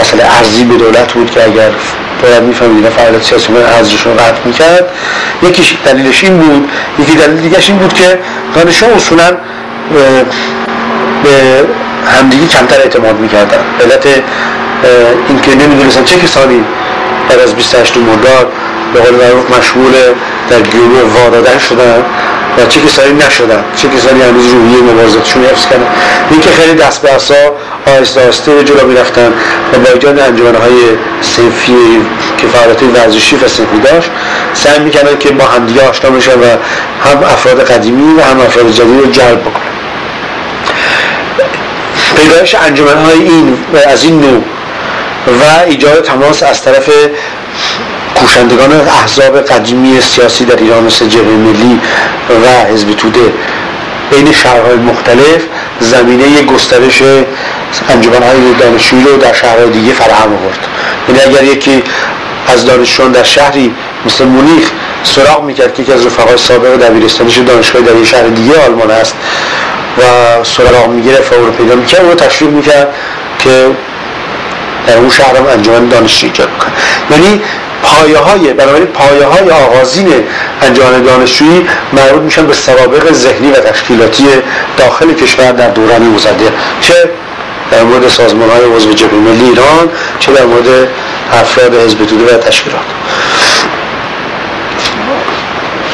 مسئله ارزی به دولت بود که اگر باید می‌فهمیدن فعالیت سیاسی من ارزشون قطع می‌کرد، یکیش دلیلش این بود. یکی دلیل دیگه‌ش این بود که دانشجویان اصولاً به همدیگه کمتر اعتماد می‌کردن. علت اینکه نمی‌دونستن چه کسانی بعد از 28 مرداد به قول معروف مشغول در گروه وادادن شدن و چه کسانی نشدن، چه کسانی هنوز روحیه مبارزاتشون حفظ کردن. این که خیلی دست به عصا آهسته جلو می‌رفتن و با ایجاد انجمن‌های صنفی که فعالیت‌های ورزشی و صنفی داشت سعی می‌کردن که با همدیگه آشنا بشن و هم افراد قدیمی و هم افراد جدید رو جلب بکنن. پیدایش انجمن‌های از این نوع و ایجاد تماس از طرف کوشندگان احزاب قدیمی سیاسی در ایران مثل جبهه ملی و حزب توده بین شهرهای مختلف زمینه گسترش انجمن‌های دانشجویی رو در شهرهای دیگه فراهم آورد. یعنی اگر یکی از دانشجویان در شهری مثل مونیخ سراغ میکرد که یکی از رفقای سابق دبیرستانیش دانشگاه در یک شهر دیگه آلمان است و سراغ میگرفت و او رو پیدا میکرد و رو تشویق میکرد که در اون شهر هم انجمن دانشجو ایجاد بکنه. یعنی بنابراین پایه‌های آغازین انجمن دانشجویی مربوط میشن به سوابق ذهنی و تشکیلاتی داخل کشور در دوران مصدق، چه در مورد سازمان‌های عضو جبهه ملی ایران، چه در مورد افراد حزب توده و تشکیلات.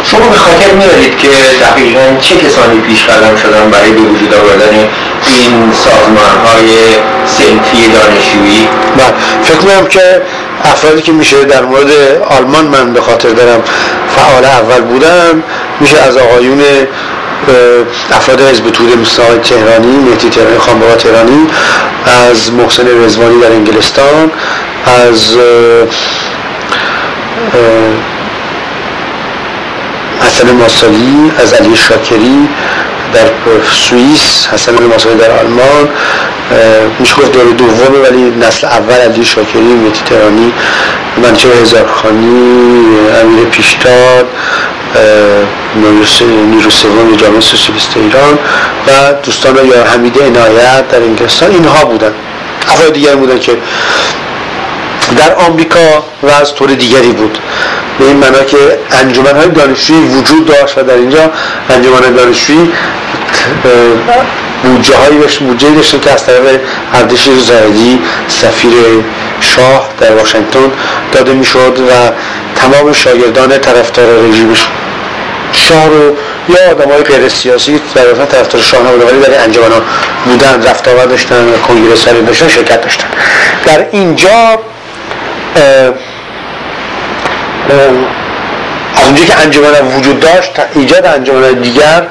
شما به خاطر می‌آورید که دقیقاً چه کسانی پیش قدم شدن برای به وجود آوردن این سازمان‌های صنفی دانشجویی؟ من فکر می‌کنم که افرادی که میشه در مورد آلمان من به خاطر دارم فعال اول بودم، میشه از آقایون افراد حزب توده مثل آقای تهرانی، مهدی تهرانی، خان بابا تهرانی، از محسن رضوانی در انگلستان، از حسن ماسالی، از علی شاکری در سوئیس، حسن ماسالی در آلمان، میشه گفت دور دومه، ولی نسل اول علی شاکری، مهدی تهرانی، منچه هزارخانی، امیر پیشتاد، نیرو سوم جامعه سوسیالیست ایران و دوستان یا حمید عنایت در انگلستان، اینها بودن. افراد دیگری بودن که در آمریکا و از طور دیگری بود، به این معنا که انجمن‌های دانشجویی وجود داشت و در اینجا انجمن دانشجویی بودجه‌ای داشت که از طریق اردشیر زاهدی سفیر شاه در واشنگتن داده میشد و تمام شاگردان طرفدار رژیم شاه رو یا آدم‌های غیر سیاسی در طرفدار شاه نبودن ولی در انجمن‌ها بودن، رفت و آمد داشتن، کنگره‌ها رو داشتن، شرکت داشتن. در اینجا از اونجایی که انجمن وجود داشت، ایجاد انجمن دیگر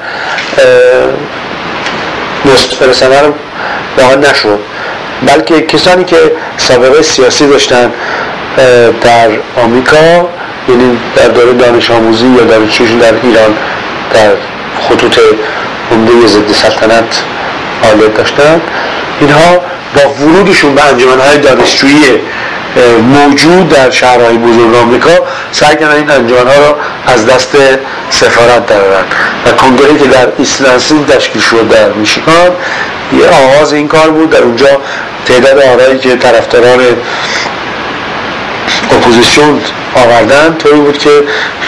مستفرسنر واقع نشد، بلکه کسانی که سابقه سیاسی داشتن در آمریکا، یعنی در دوره دانش آموزی یا دانشجویشون در ایران در خطوط عمده ضد سلطنت فعالیت داشتن، اینها با ورودشون به انجمن‌های دانشجویی موجود در شهرهای بزرگ آمریکا سعی کردن این انجمن‌ها را از دست سفارت درآورند و کنگره‌ای که در ایسلند تشکیل شد در میشیگان یه آغاز این کار بود. در اونجا تعداد آرایی که طرفداران اپوزیسیون آوردن طوری بود که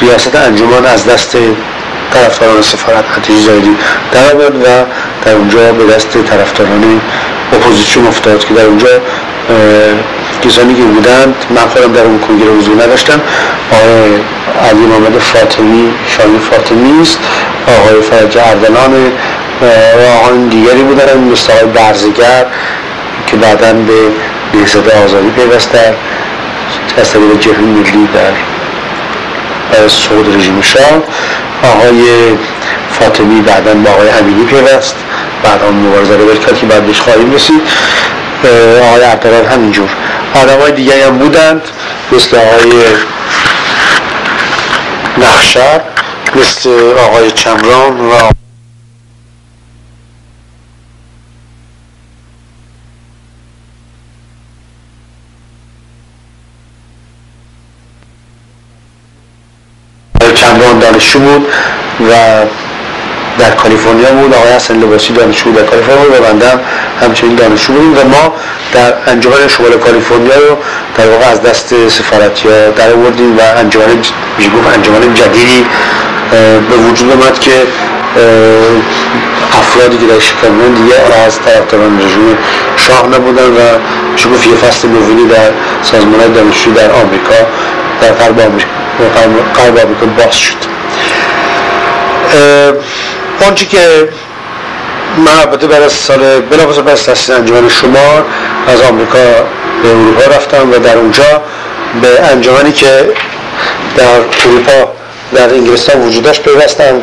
ریاست انجمن از دست طرفداران سفارت عتیق زاهدی درآمد و در اونجا به دست طرفداران اپوزیسیون افتاد که در اونجا کسانی که بودند، من خودم در اون کنگره حضور نداشتم، آقای علی محمد فاطمی، شامی فاطمی است، آقای فرج اردلان و آقایان دیگری بودن مثل آقای برزگر که بعداً به نهضت آزادی پیوست از طریق جبهه ملی در صعود رژیم شاه، آقای فاطمی بعداً با آقای حمیدی پیوست، بعداً مبارزه رو برکرد که بعد بهش خواهیم رسید، آقای عبدالله همینجور. آدم‌های دیگری هم بودند مثل آقای نخشب، مثل آقای چمران و آقای چمران دانشجو بود و در کالیفرنیا بود، آقای حسن لباسی دانشجو در کالیفرنیا بود و بنده همچنین دانشجو بودیم و ما در انجمن شمال کالیفرنیا رو در واقع از دست سفارتی‌ها درآوردیم و انجمن جدیدی به وجود آمد که افرادی که در شکل من دیگه از طرفداران رژیم شاه نبودن و شما یه فصل نوینی در سازمان‌های دانشجو در آمریکا، در غرب آمریکا باز شد. آنچه که من البته بلافاصله بعد از تأسیس انجمن شمار از آمریکا به اروپا رفتم و در اونجا به انجمنی که در اروپا در انگلستان وجود داشت پیوستم.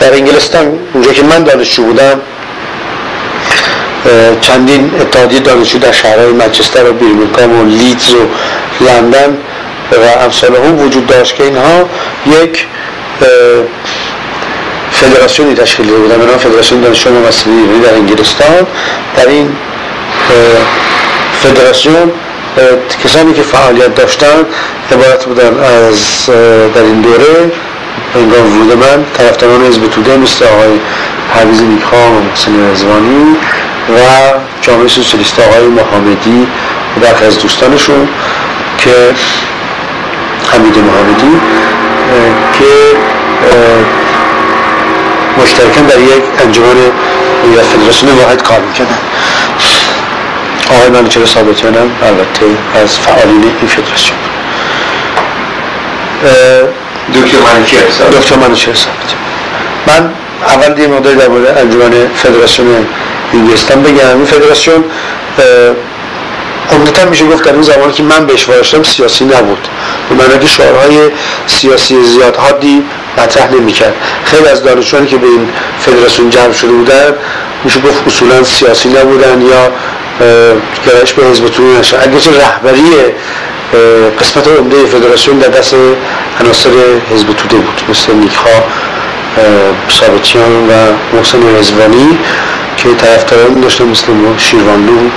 در انگلستان اونجا که من دانشجو بودم چندین اتحادیه دانشجو در شهرهای منچستر و بیرمنگام و لیدز و لندن و امثال هم وجود داشت که اینها یک فدراسیونی تشکیل داده بودن به نام فدراسیون دانشجویان ممثلی ایرانی در انگلستان. در این فدراسیون کسانی که فعالیت داشتند عبارت بودن از در این دوره انگام ورود من طرفداران حزب توده مثل آقای پرویز نیک‌خواه، حسین رضوانی و جامعه سوسیالیست آقای محمدی و برخی از دوستانشون که حمید محمدی که مشترکاً در یک انجمن یا فدراسیون واحد کار می‌کردن. آقای منوچهر ثابتیان هم البته از فعالین این فدراسیون. دکتر منوچهر ثابتیان. من اول یه مقداری در مورد انجمن فدراسیون انگلستان بگم. این فدراسیون عمدتاً میشه گفت در اون زمانی که من بهش وارشتم سیاسی نبود. منابع شعارهای سیاسی زیاد حادی مطرح نمی‌کرد. خیلی از دانشجویانی که به این فدراسیون جمع شده بودن میشه گفت اصولاً سیاسی نبودن یا گرایش به حزب توده نداشتن. اگرچه رهبری قسمت عمده فدراسیون در دست عناصر حزب توده بود، مثل نیک‌خواه، ثابتیان و محسن رضوانی که طرفداران داشتن، مثل شیروانلو،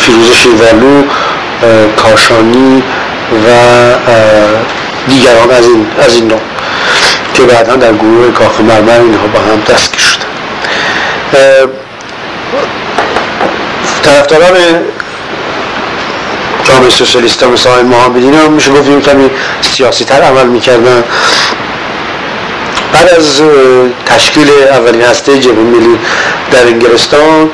فیروز شیروانلو، کاشانی و دیگران از این نوع که بعدا در گروه کاخ مرمر اینها با هم دستگیر شدند. طرفداران جامعه سوسیالیست مثل آقای محمدی هم میشه گفت یه کمی سیاسی تر عمل میکردن. بعد از تشکیل اولین هسته جبهه ملی در انگلستان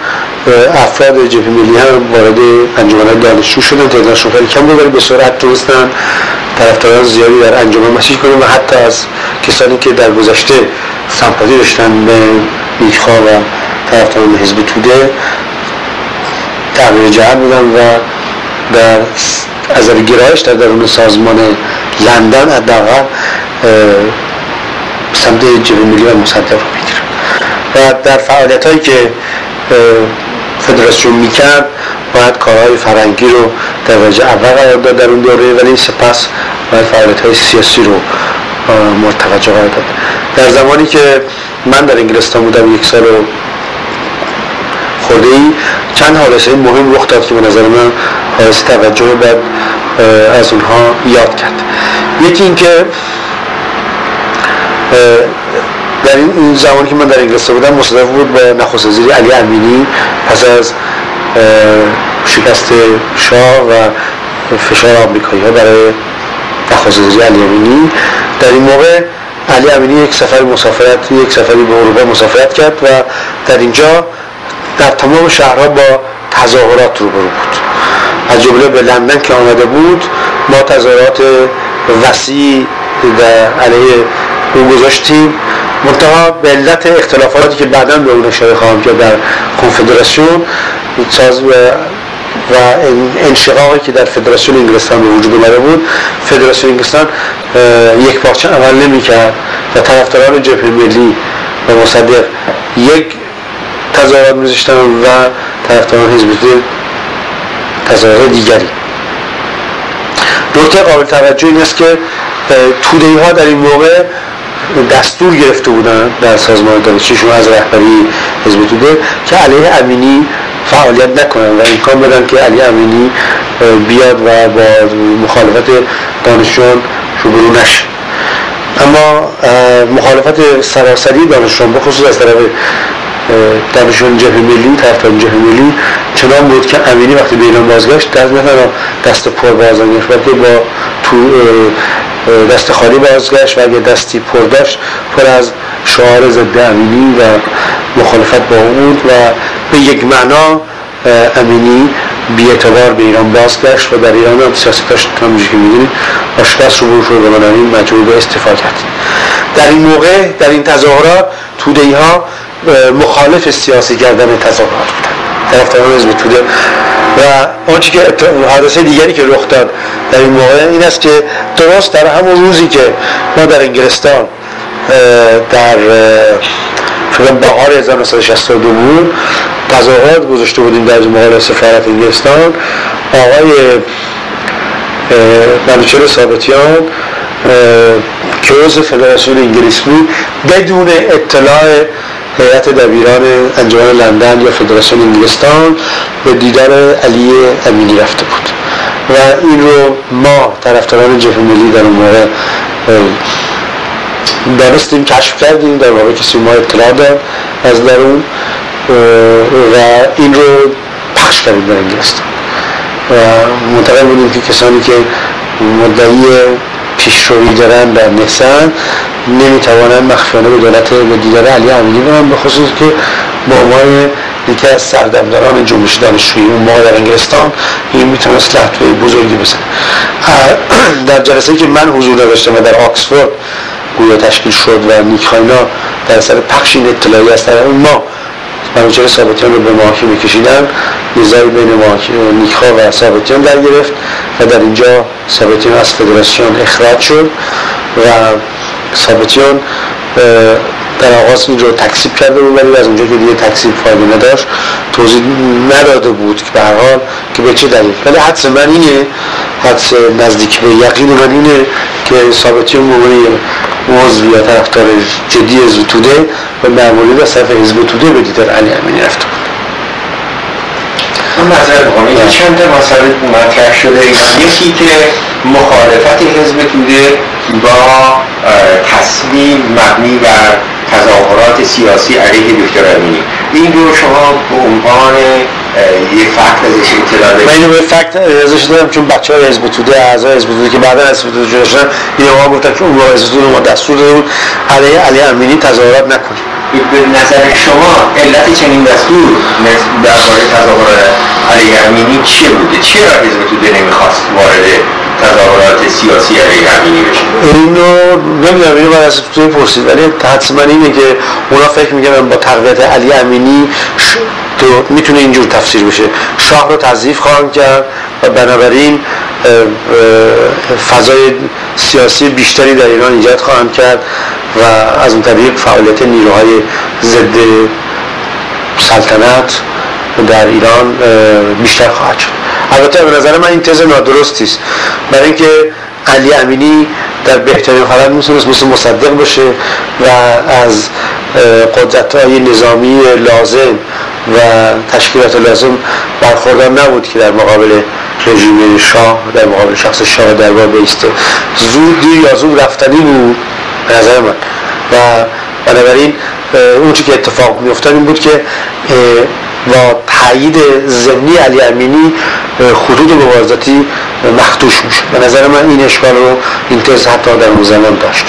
افراد جبهه ملی هم وارد انجمن دانشجو شدند. تعدادشون خیلی کم بود ولی به سرعت تونستن طرفداران زیادی در انجمن مسیج کنن و حتی از کسانی که در گذشته سمپاتی داشتن به نیک‌خواه و طرفداران حزب توده تغییر جهت بودن و در از گرایش در درون سازمان لندن حداقل سمت جبهه ملی و مصدق رو میگیرن و در فعالیت‌هایی که فدراسیون میکرد باید کارهای فرهنگی رو در درجه اول قرار داد در اون دوره، ولی سپس باید فعالیت‌های سیاسی رو مرتقا قرار داد. در زمانی که من در انگلستان بودم، یک سال خورده ای، چند حادثه مهم رخ داد که به نظر من حائز توجه باید از اونها یاد کرد. یکی این که در این زمانی که من در انگلستان بودم مصادف بود به نخست وزیر علی امینی پس از شکست شاه و فشار آمریکایی‌ها برای نخست وزیر علی امینی. در این موقع علی امینی یک سفری به اروپا مسافرت کرد و در اینجا در تمام شهرها با تظاهرات روبرو بود. از جمله به لندن که آمده بود ما تظاهرات وسیعی در علیه اون گذاشتیم، منتها به علت اختلافاتی که بعداً به اون اشاره خواهم کرد در کنفدراسیون و انشقاقی که در فدراسیون انگلستان به وجود اومده بود، فدراسیون انگلستان یکپارچه عمل نمی‌کرد و طرفداران جبهه ملی و مصدق یک تظاهرات می‌ذاشتن و طرفداران حزب توده تظاهرات دیگری. نکته قابل توجه این است که توده‌ای‌ها در این موقع دستور گرفته بودن در سازمان دانشجویان از رهبری حزب توده که علیه امینی فعالیت نکنن و امکان بدن که علی امینی بیاد و با مخالفت دانشجویان روبرو نشه. اما مخالفت سراسری دانشجویان بخصوص از طرف دانشجویان جبهه ملی، طرفداران جبهه ملی چنان بود که امینی وقتی به ایران بازگشت دست پر بازنگشت و با دست خالی بازگشت و اگه دستی پر داشت پر از شعار ضد امینی و مخالفت با اون و به یک معنا امینی بی‌اعتبار به ایران بازگشت و در ایران هم سیاستش همونجوری که می‌دونید آشکارا رو شروع به بدنی مجبور به استعفا کرد. در این موقع در این تظاهرات توده‌ای‌ها مخالف سیاسی کردن تظاهرات بودند، طرفداران حزب توده. و آنچه که حادثه دیگری که رخ داد در این موقع این است که درست در همون روزی که ما در انگلستان در بهار 1962 بود تظاهرات گذاشته بودیم در مقابل سفارت انگلستان، آقای منوچهر ثابتیان که عضو فدراسیون انگلیس بود بدون اطلاع هیئت دبیران انجمن لندن یا فدراسیون انگلستان به دیدار علی امینی رفته بود و این رو ما طرفداران جبهه ملی در اون موقع دانستیم، کشف کردیم، در واقع کسی ما اطلاع داد از درون و این رو پخش کردیم در انگلستان و معتقد بودیم که کسانی که مدعی پیشروی دارن در نحسن نمیتوانند مخفیانه به دولت به دیدار علی امینی برن، به خصوص که با عنوان یکی از سردمداران جنبش دانشجویی اون موقع در انگلستان این میتونست لطمه بزرگی بزنه. در جلسه‌ای که من حضور داشتم و در آکسفورد گروه تشکیل شد و نیک‌خاینا در اثر پخش این اطلاعی از طرف ما منوچهر ثابتیان رو به محاکمه کشیدن، نزاعی بین نیک‌خواه و ثابتیان در گرفت و در اینجا ثابتیان از فدراسیون اخراج شد و ثابتیان در آغاز این رو تکسیب کرده بود، ولی از اونجا که دیگه تکسیب فایده نداشت توضیح نداده بود که به هر حال که به چه دلیل. ولی حدس من اینه، حدس نزدیک به یقین من اینه که ثابتیان موضوع یا طرفدار جدی حزب توده و معمولی در صف حزب توده به دیدار علی امینی رفته بود. من نظر می‌کنم این چند تا مسئله مطرح شده، یکی که مخالفت حزب توده با تصمیم مبنی بر تظاهرات سیاسی علیه دکتر امینی، این رو شما به عنوان یه فکت ازش اطلاع دارید؟ من اینو به فکت ازش دارم چون بچه‌های حزب توده، اعضای حزب توده که بعدا از حزب توده جدا شدن، اینها گفتن که اون موقع حزب توده ما دستور دادن علیه علی امینی تظاهرات نکنید. به نظر شما علت چنین دستور درباره تظاهرات علیه امینی چی بوده؟ چرا حزب توده نمیخواست وارد تظاهرات سیاسی علیه امینی بشه؟ اینو نمیدونم، اینو برای حزب توده پرسید، ولی حدس من اینه که اونا فکر میکنن با تقویت علی امینی تو میتونه اینجور تفسیر بشه، شاه رو تضعیف خواهند کرد و بنابراین فضای سیاسی بیشتری در ایران ایجاد خواهند کرد و از اون طریق فعالیت نیروهای ضد سلطنت در ایران بیشتر خواهد شد. البته به نظر من این تز نادرستی است، برای اینکه علی امینی در بهترین حالت میتونست مثل مصدق باشه و از قدرت‌های نظامی لازم و تشکیلات لازم برخوردار نبود که در مقابل رژیم شاه، در مقابل شخص شاه دربار بیسته. زود دیر یا زود رفتنی بود به نظر من و بنابراین اون چی که اتفاق می‌افتاد این بود که با تایید ضمنی علی امینی خطوط مبارزاتی مخدوش میشه. به نظر من این اشکال رو این تز حتی در اون زمان داشت.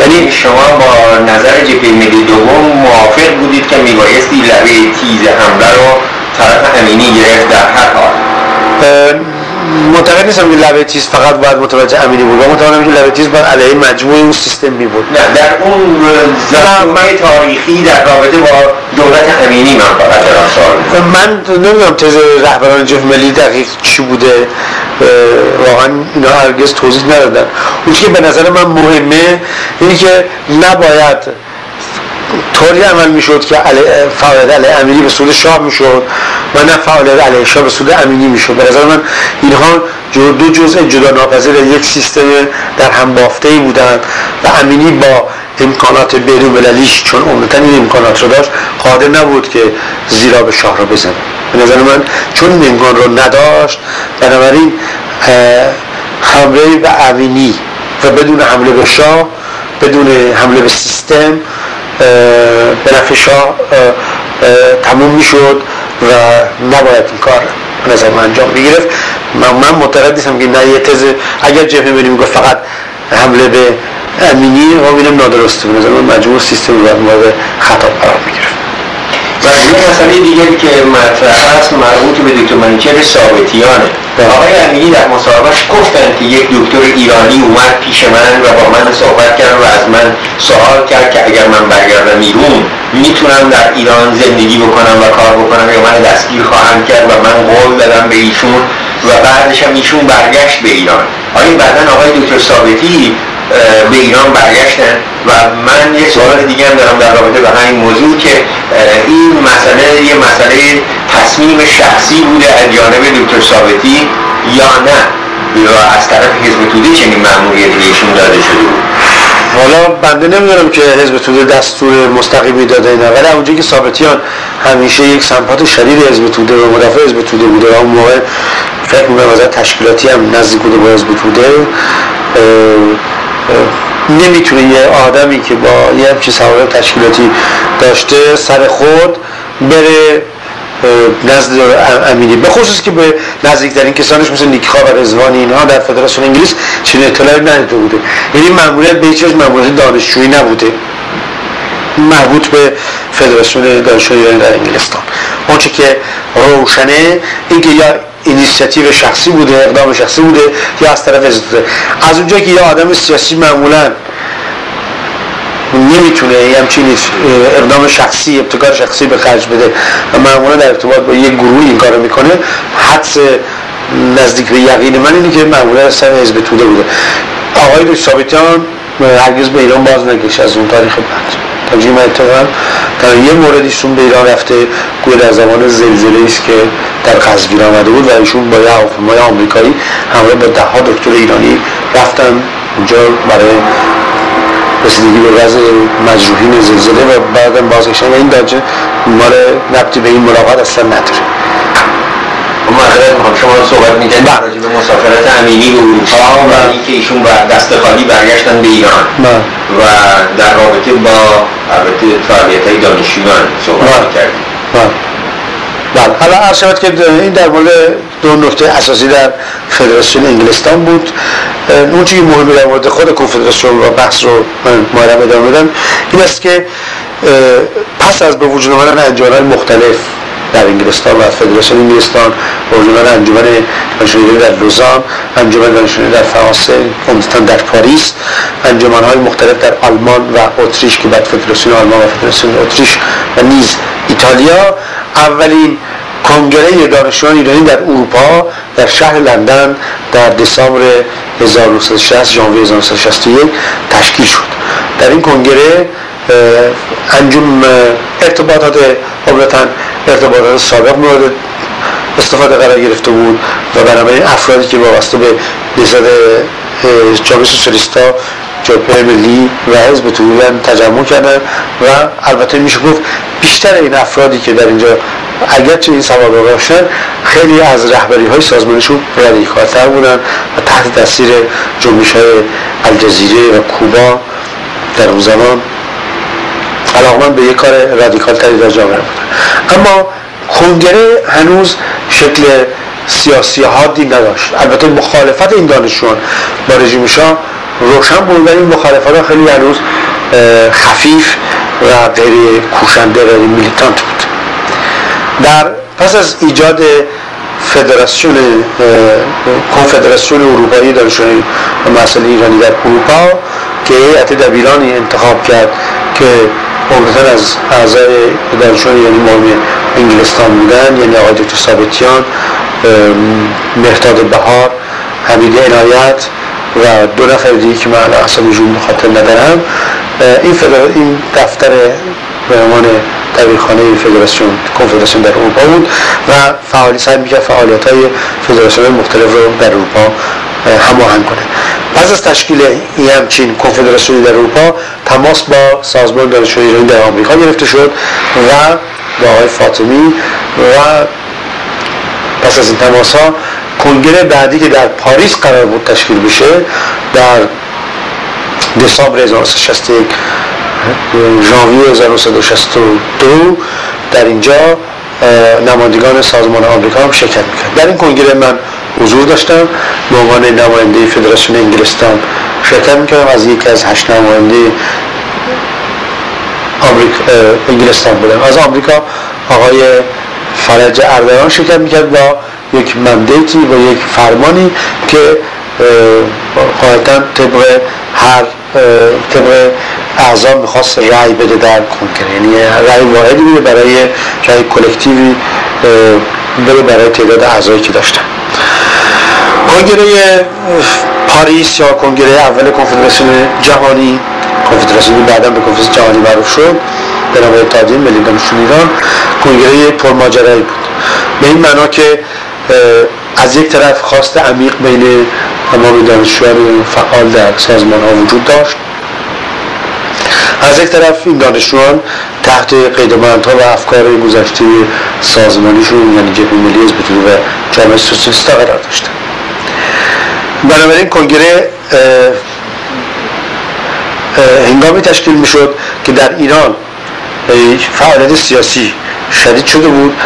یعنی شما با نظر جبهه ملی دوم موافق بودید که میبایستی لبه تیز حمله رو طرف امینی گرفت در هر حال؟ معتقد نیستم که لبه تیز فقط باید متوجه امینی بود، و معتقدم که لبه تیز باید علیه مجموعه اون سیستم می بود. نه، در اون زمینه تاریخی در رابطه با دولت امینی من فقط دارم سوال. من نمیدونم تز رهبران جبهه ملی دقیق چی بوده، واقعا اینا هرگز توضیح ندادن. اونی که به نظر من مهمه اینی که نباید طوری عمل میشد که فعالیت علیه امینی به سود شاه میشد و نه فعالیت علیه شاه به سود امینی میشد. به نظر من اینها دو جزء جدا ناپذیر یک سیستم در هم بافته ای بودند و امینی با امکانات بین‌المللیش چون عمدتاً این امکانات رو داشت قادر نبود که زیرا به شاه را بزنه. به نظر من چون امکان رو نداشت بنابراین حمله به امینی و بدون حمله به شاه، بدون حمله به سیستم به نفع شاه تموم میشد و نباید این کار نظر من انجام بگیرفت. من معتقد نیستم که نه یه تز اگر جبهه ملی میگفت فقط حمله به امینی و اینم نادرسته، به نظر من مجموع سیستم باید مورد خطا قرار میگرفت. و یه مسئله دیگری که مطرح هست مربوط به دکتر منوچهر ثابتیانه. آقای امینی در مصاحبهش گفتن که یک دکتر ایرانی اومد پیش من و با من صحبت کرد و از من سوال کرد که اگر من برگردم ایران میتونم در ایران زندگی بکنم و کار بکنم یا من دستگیر خواهند کرد و من قول دادم به ایشون و بعدش هم ایشون برگشت به ایران. آیا بعدن آقای دکتر ثابتی به ایران برگشتن؟ و من یه سوال دیگه هم دارم در رابطه با همین موضوع که این مسئله یه مسئله تصمیم شخصی بوده از جانب دکتر ثابتی یا نه، یا از طرف حزب توده چنین مأموریتی ایشون داده شده بود؟ حالا بنده نمیدونم که حزب توده دستور مستقیمی داده اینا، ولی اونجا که ثابتیان همیشه یک سمپات شدید حزب توده و مدافع حزب توده بوده و اون موقع فکر می‌کنم از تشکیلاتی هم نزدیک بوده به حزب توده، نمیتونه یه آدمی که با یه همچین سوابق تشکیلاتی داشته سر خود بره نزد امینی، به خصوص که به نزدیکترین کسانش مثل نیک‌خواه و رضوانی اینها در فدراسیون انگلیس چنین اطلاعی ندیده بوده. یعنی مأموریت به هیچ وجه مأموریت دانشجویی نبوده، مربوط به فدراسیون دانشجویان در انگلستان. اونچه که روشنه اینکه یا اینیشیاتیو شخصی بوده، اقدام شخصی بوده، یا از طرف حزب بوده. از اونجایی که یه آدم سیاسی معمولاً نمیتونه همچین اقدام شخصی، ابتکار شخصی به خرج بده و معمولاً در ارتباط با یه گروه این کارو میکنه، حدس نزدیک به یقین من اینه که معمولاً سر حزب توده بوده. آقای دکتر ثابتیان هرگز به ایران باز نگشت از اون تاریخ بعد. تاجی متوان در یه موردیشون به ایران رفته، گویا در زمان زلزله است که در قزوین آمده بود و ایشون با یه هواپیمای آمریکایی همراه با ده ها دکتر ایرانی رفتن اونجا برای رسیدگی به وضع مجروحین زلزله و بعدم بازگشتن. این داجه مال ربطی به این ملاقات اصلا نداره. معذرت میخوام، شما صحبت میکنید راجع به مسافرت امینی و اروپا و اینکه ایشون با دست خالی برگشتن به ایران و در رابطه با فعالیت‌های دانشجویان صحبت میکردید. حالا عرض شد که این در مورد دو نکته اساسی در فدراسیون انگلستان بود. اون چیزی مهمی در مورد خود کنفدراسیون و بحث رو معرفی ادامه بدم این است که پس از به وجود آمدن انجمن‌های مختلف در انگلستان و فدراسیون انگلستان، اولوان انجمن دانشجویان در لوزان، انجمن دانشجویان در فرانسه، عمدتاً در پاریس، انجمن‌های مختلف در آلمان و اتریش که بعد فدراسیون آلمان و فدراسیون اتریش و نیز ایتالیا، اولین کنگره دانشجویان ایرانی در اروپا در شهر لندن در دسامبر 1960 ژانویه 1961 تشکیل شد. در این کنگره انجمن ارتباطات عمدتاً ارتباطات سابق مورد استفاده قرار گرفته بود و بنابراین افرادی که وابسته به نهضت جامعه سوسیالیستا، جبهه ملی و حزب توده تجمع کردن و البته میشه گفت بیشتر این افرادی که در اینجا اگرچه این سوابق داشتن خیلی از رهبری‌های سازمانشون رادیکال‌تر بودن و تحت تاثیر جنبش‌های الجزیره و کوبا در اون زمان علاقمند به یک کار رادیکال‌تری در جامعه بودن. اما کنگره هنوز شکل سیاسی حادی نداشت. البته مخالفت این دانشجویان با رژیم شاه روشن بود، ولی این مخالفت ها خیلی هنوز خفیف و غیر کوشنده، غیر میلیتانت بود. در پس از ایجاد کنفدراسیون اروپایی دانشجویان و مسائل ایرانی در اروپا که هیئت دبیرانی انتخاب کرد که عمدتاً از اعضای دانشجویان یعنی مهم انگلستان بودن، یعنی آقای دکتر ثابتیان، مهرداد بهار، حمید عنایت و دو نفر دیگه که من اسمیشون خاطر ندارم، این دفتر به عنوان دبیرخانه فدراسیون کنفدراسیون در اروپا بود و فعالیت‌های فدراسیون مختلف رو در اروپا هماهنگ کنه. پس از تشکیل این همچین کنفدراسیونی در اروپا تماس با سازمان دانشجویان ایرانی در آمریکا گرفته شد و با آقای فاطمی و پس از این تماس ها کنگره بعدی که در پاریس قرار بود تشکیل بشه در دسامبر 1961 ژانویه 1962 در اینجا نمایندگان سازمان آمریکا هم شرکت میکرد. در این کنگره من حضور داشتم، به عنوان نماینده فدراسیون انگلستان شرکت میکردم، از یکی از 8 نماینده انگلستان بودم. از آمریکا آقای فرج اردلان شرکت میکرد با یک مندیتی و یک فرمانی که قاعدتاً طبق اعضا میخواست رأی بده در کنگره، یعنی رأی واحدی بوده برای رأی کلکتیوی برای تعداد اعضایی که داشتن. کنگره پاریس یا کنگره اول کنفدراسیون جهانی، کنفدراسیونی بعداً به کنفدراسیون جهانی معروف شد، برای تادین ملی دانشجویان ایران، کنگره پرماجرایی بود به این معنا که از یک طرف خواست عمیق بین تمام دانشجویان فعال در سازمان ها وجود داشت از یک طرف این دانشجویان تحت قیدوبندها و افکار گذشته سازمانیشون یعنی جبهه ملی حزب توده و جامعه سوسیالیست قرار داشتن. بنابراین کنگره هنگامی تشکیل میشد که در ایران فعالیت سیاسی شدید شده بود،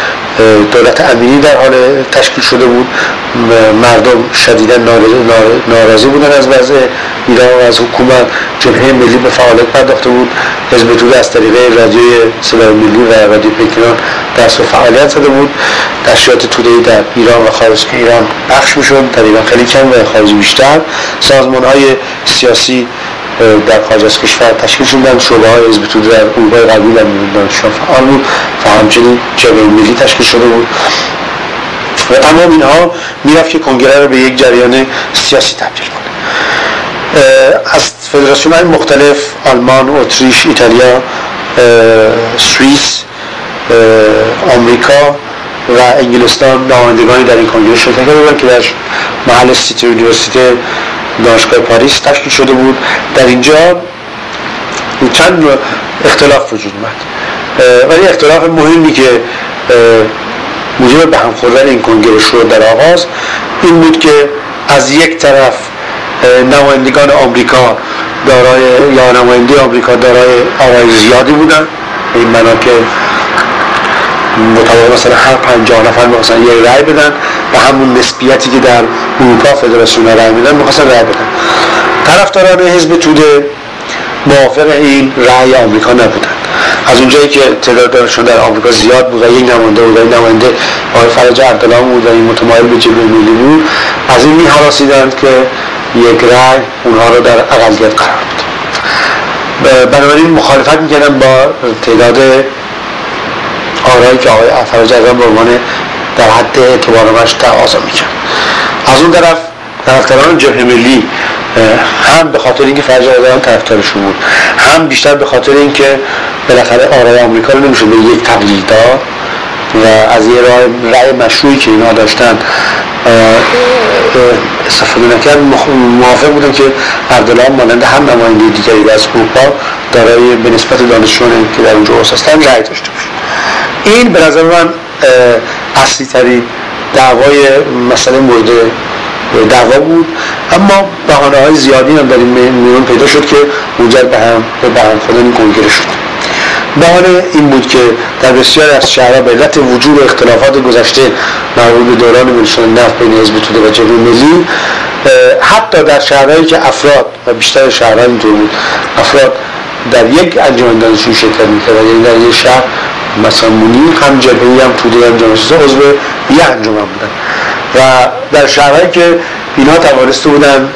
دولت امینی در حال تشکیل شده بود، مردم شدیداً ناراضی بودن از وضع ایران و از حکومت. جبهه ملی به فعالیت پرداخته بود، حزب توده از طریق رادیوی صدای ملی و رادیو پیکران دست و فعالیت زده بود. تشکیلات توده‌ای در ایران و خارج ایران پخش می‌شد، در ایران خیلی کم و خارج بیشتر. سازمان‌های سیاسی در خارج از کشور تشکیل شدند، شعبه‌های حزب توده در اروپای غربی و میهمانداران فعال بود و همچنین جبهه ملی تشکیل شده بود و تمام اینها میرفت که کنگره رو به یک جریان سیاسی تبدیل کنه. از فدراسیون‌های مختلف آلمان، اتریش، ایتالیا، سوئیس، آمریکا و انگلستان نمایندگانی در این کنگره شرکت کردند که در محل سیتی یونیورسیتی دانشگاه پاریس تشکیل شده بود. در اینجا چند اختلاف وجود داشت، ولی اختلاف مهمی که موجب به هم خوردن این کنگره شد در آغاز این بود که از یک طرف نمایندگان آمریکا دارای آرای زیادی بودند، این معنا که مطابق مثلا هر 50 نفر مثلا یه رای بدن و همون نسبیتی که در اروپا فدراسیون رای میدن میخواستن رای بدن. طرفداران حزب توده موافق این رای آمریکا نبودن، از اونجایی که تعدادشون در آمریکا زیاد بود و یک نماینده بود و این نماینده آقای فرج عبدالله بود و این متمایل به جبهه ملی بود، از این می‌هراسیدند که یک رای اونها رو در اقلیت قرار بود. بنابراین مخالفت می‌کردن با تعداد آرایی که آقای فرج عبدالله به عنوان در حد اعتبارش تقاضا می‌کرد. از اون طرف طرفداران جبهه ملی هم به خاطر اینکه فرج عبدالله طرفدارشون بود، هم بیشتر به خاطر اینکه بالاخره آرای آمریکا رو نمیشه به یک تبدیل داد و از یه رأی مشروعی که اینا داشتن استفاده نکرد، موافق بودن که عبدالله مانند هم نماینده دیگری از اروپا دارای به نسبت دانشجویان که در اونجا اساساً رأی داشته باشه. این به نظر من اصلی ترین دعوای مسئله مورد دعوا بود، اما بهانه‌های زیادی هم در این میون پیدا شد که منجر به هم خوردن کنگره شد. بهانه این بود که در بسیاری از شهرها به علت وجود اختلافات گذشته مربوط به دوران میلشن نفت بین حزب توده و جبهه ملی، حتی در شهرهایی که افراد و بیشتر شهرها اینطور بود، افراد در یک انجمن دانشجویی شرکت می‌کردند، یعنی در یک شهر مثلا مونیخ هم جبهه‌ای هم توده هم جامعه‌سازی عضو یک انجمن بودند و در شهرهایی که اینا توانسته بودند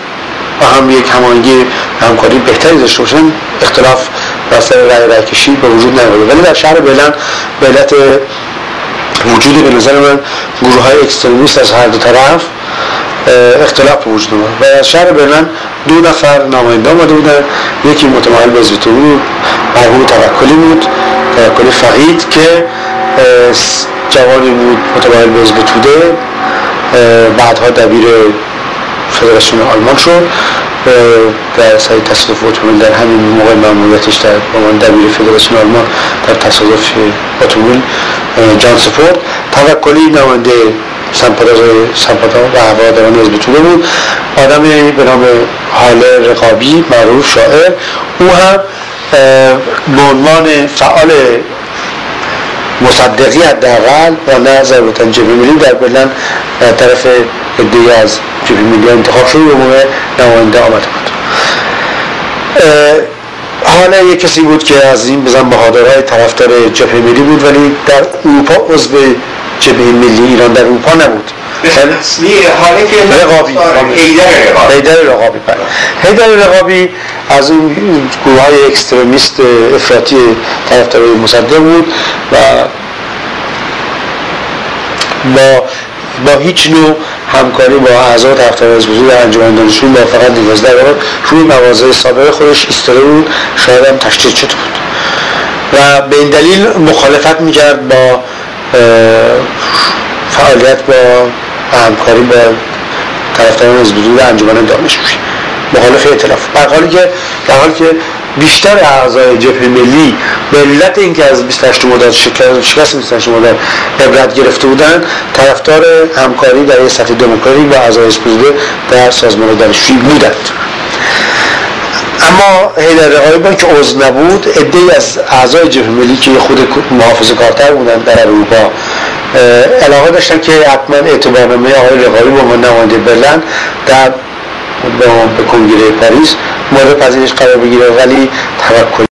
و هم یک هماهنگی همکاری بهتری داشته باشند اختلاف راسته رای‌کشی به وجود نیامده، ولی در شهر بلند به علت وجود به نظر من گروه‌های اکستریمیست از هر دو طرف اختلاف به وجود آمد و از شهر بلند دو نفر نماینده آمده بودند، یکی متمایل به حزب توده مرحوم توکلی بود، توکلی فقید که جوانی بود متمایل به حزب توده، بعدها دبیر فدراسیون آلمان شد، در سایه تصادف اتومبیل در همین موقع ماموریتش در عنوان دبیر فدراسیون آلمان در تصادف اتومبیل جان سپورت. توکلی نماینده سمپادا و هواداران حزب توده بود، آدمی به نام هاله رقابی معروف شاعر، او هم به عنوان فعال مصدقی حداقل و نه ضرورتاً جبهه ملی در بلند طرف ادعای از جبهه ملی انتخاب شده به موقع نماینده آمده بود. حالا یک کسی بود که از این بزن بهادارهای طرفدار جبهه ملی بود ولی در اروپا عضو جبهه ملی ایران در اروپا نبود. اصلی حاله که حیدر رقابی از این گروه‌های اکستریمیست افراطی طرفدار مصدق بود و با هیچ نوع همکاری با اعضا طرفدار حزب توده در انجمن دانشجویان با فقط نیاز داره روی مواضع سابق خودش ایستاده بود، شاید هم تشدید شده بود و به این دلیل مخالفت می‌کرد با فعالیت با همکاری با طرفداران حزب توده و انجمن دانشجویان، به حال خیلی اختلاف، در حالی که بیشتر اعضای جبهه ملی به علت اینکه از 28 مرداد شکست 28 مرداد عبرت گرفته بودند، طرفدار همکاری در سطح دموکراتیک با اعضای حزب در سازمان دانشجویی بودند. اما حیدر رقایی که عضو نبود، عده‌ای از اعضای جبهه ملی که خود محافظه‌کارتر بودند در اروپا علاقه داشتن که حتما اعتبارنامه آقای رقایی با نماینده برلن در به کنگره پاریس مورد پذیرش قرار بگیره، ولی توکل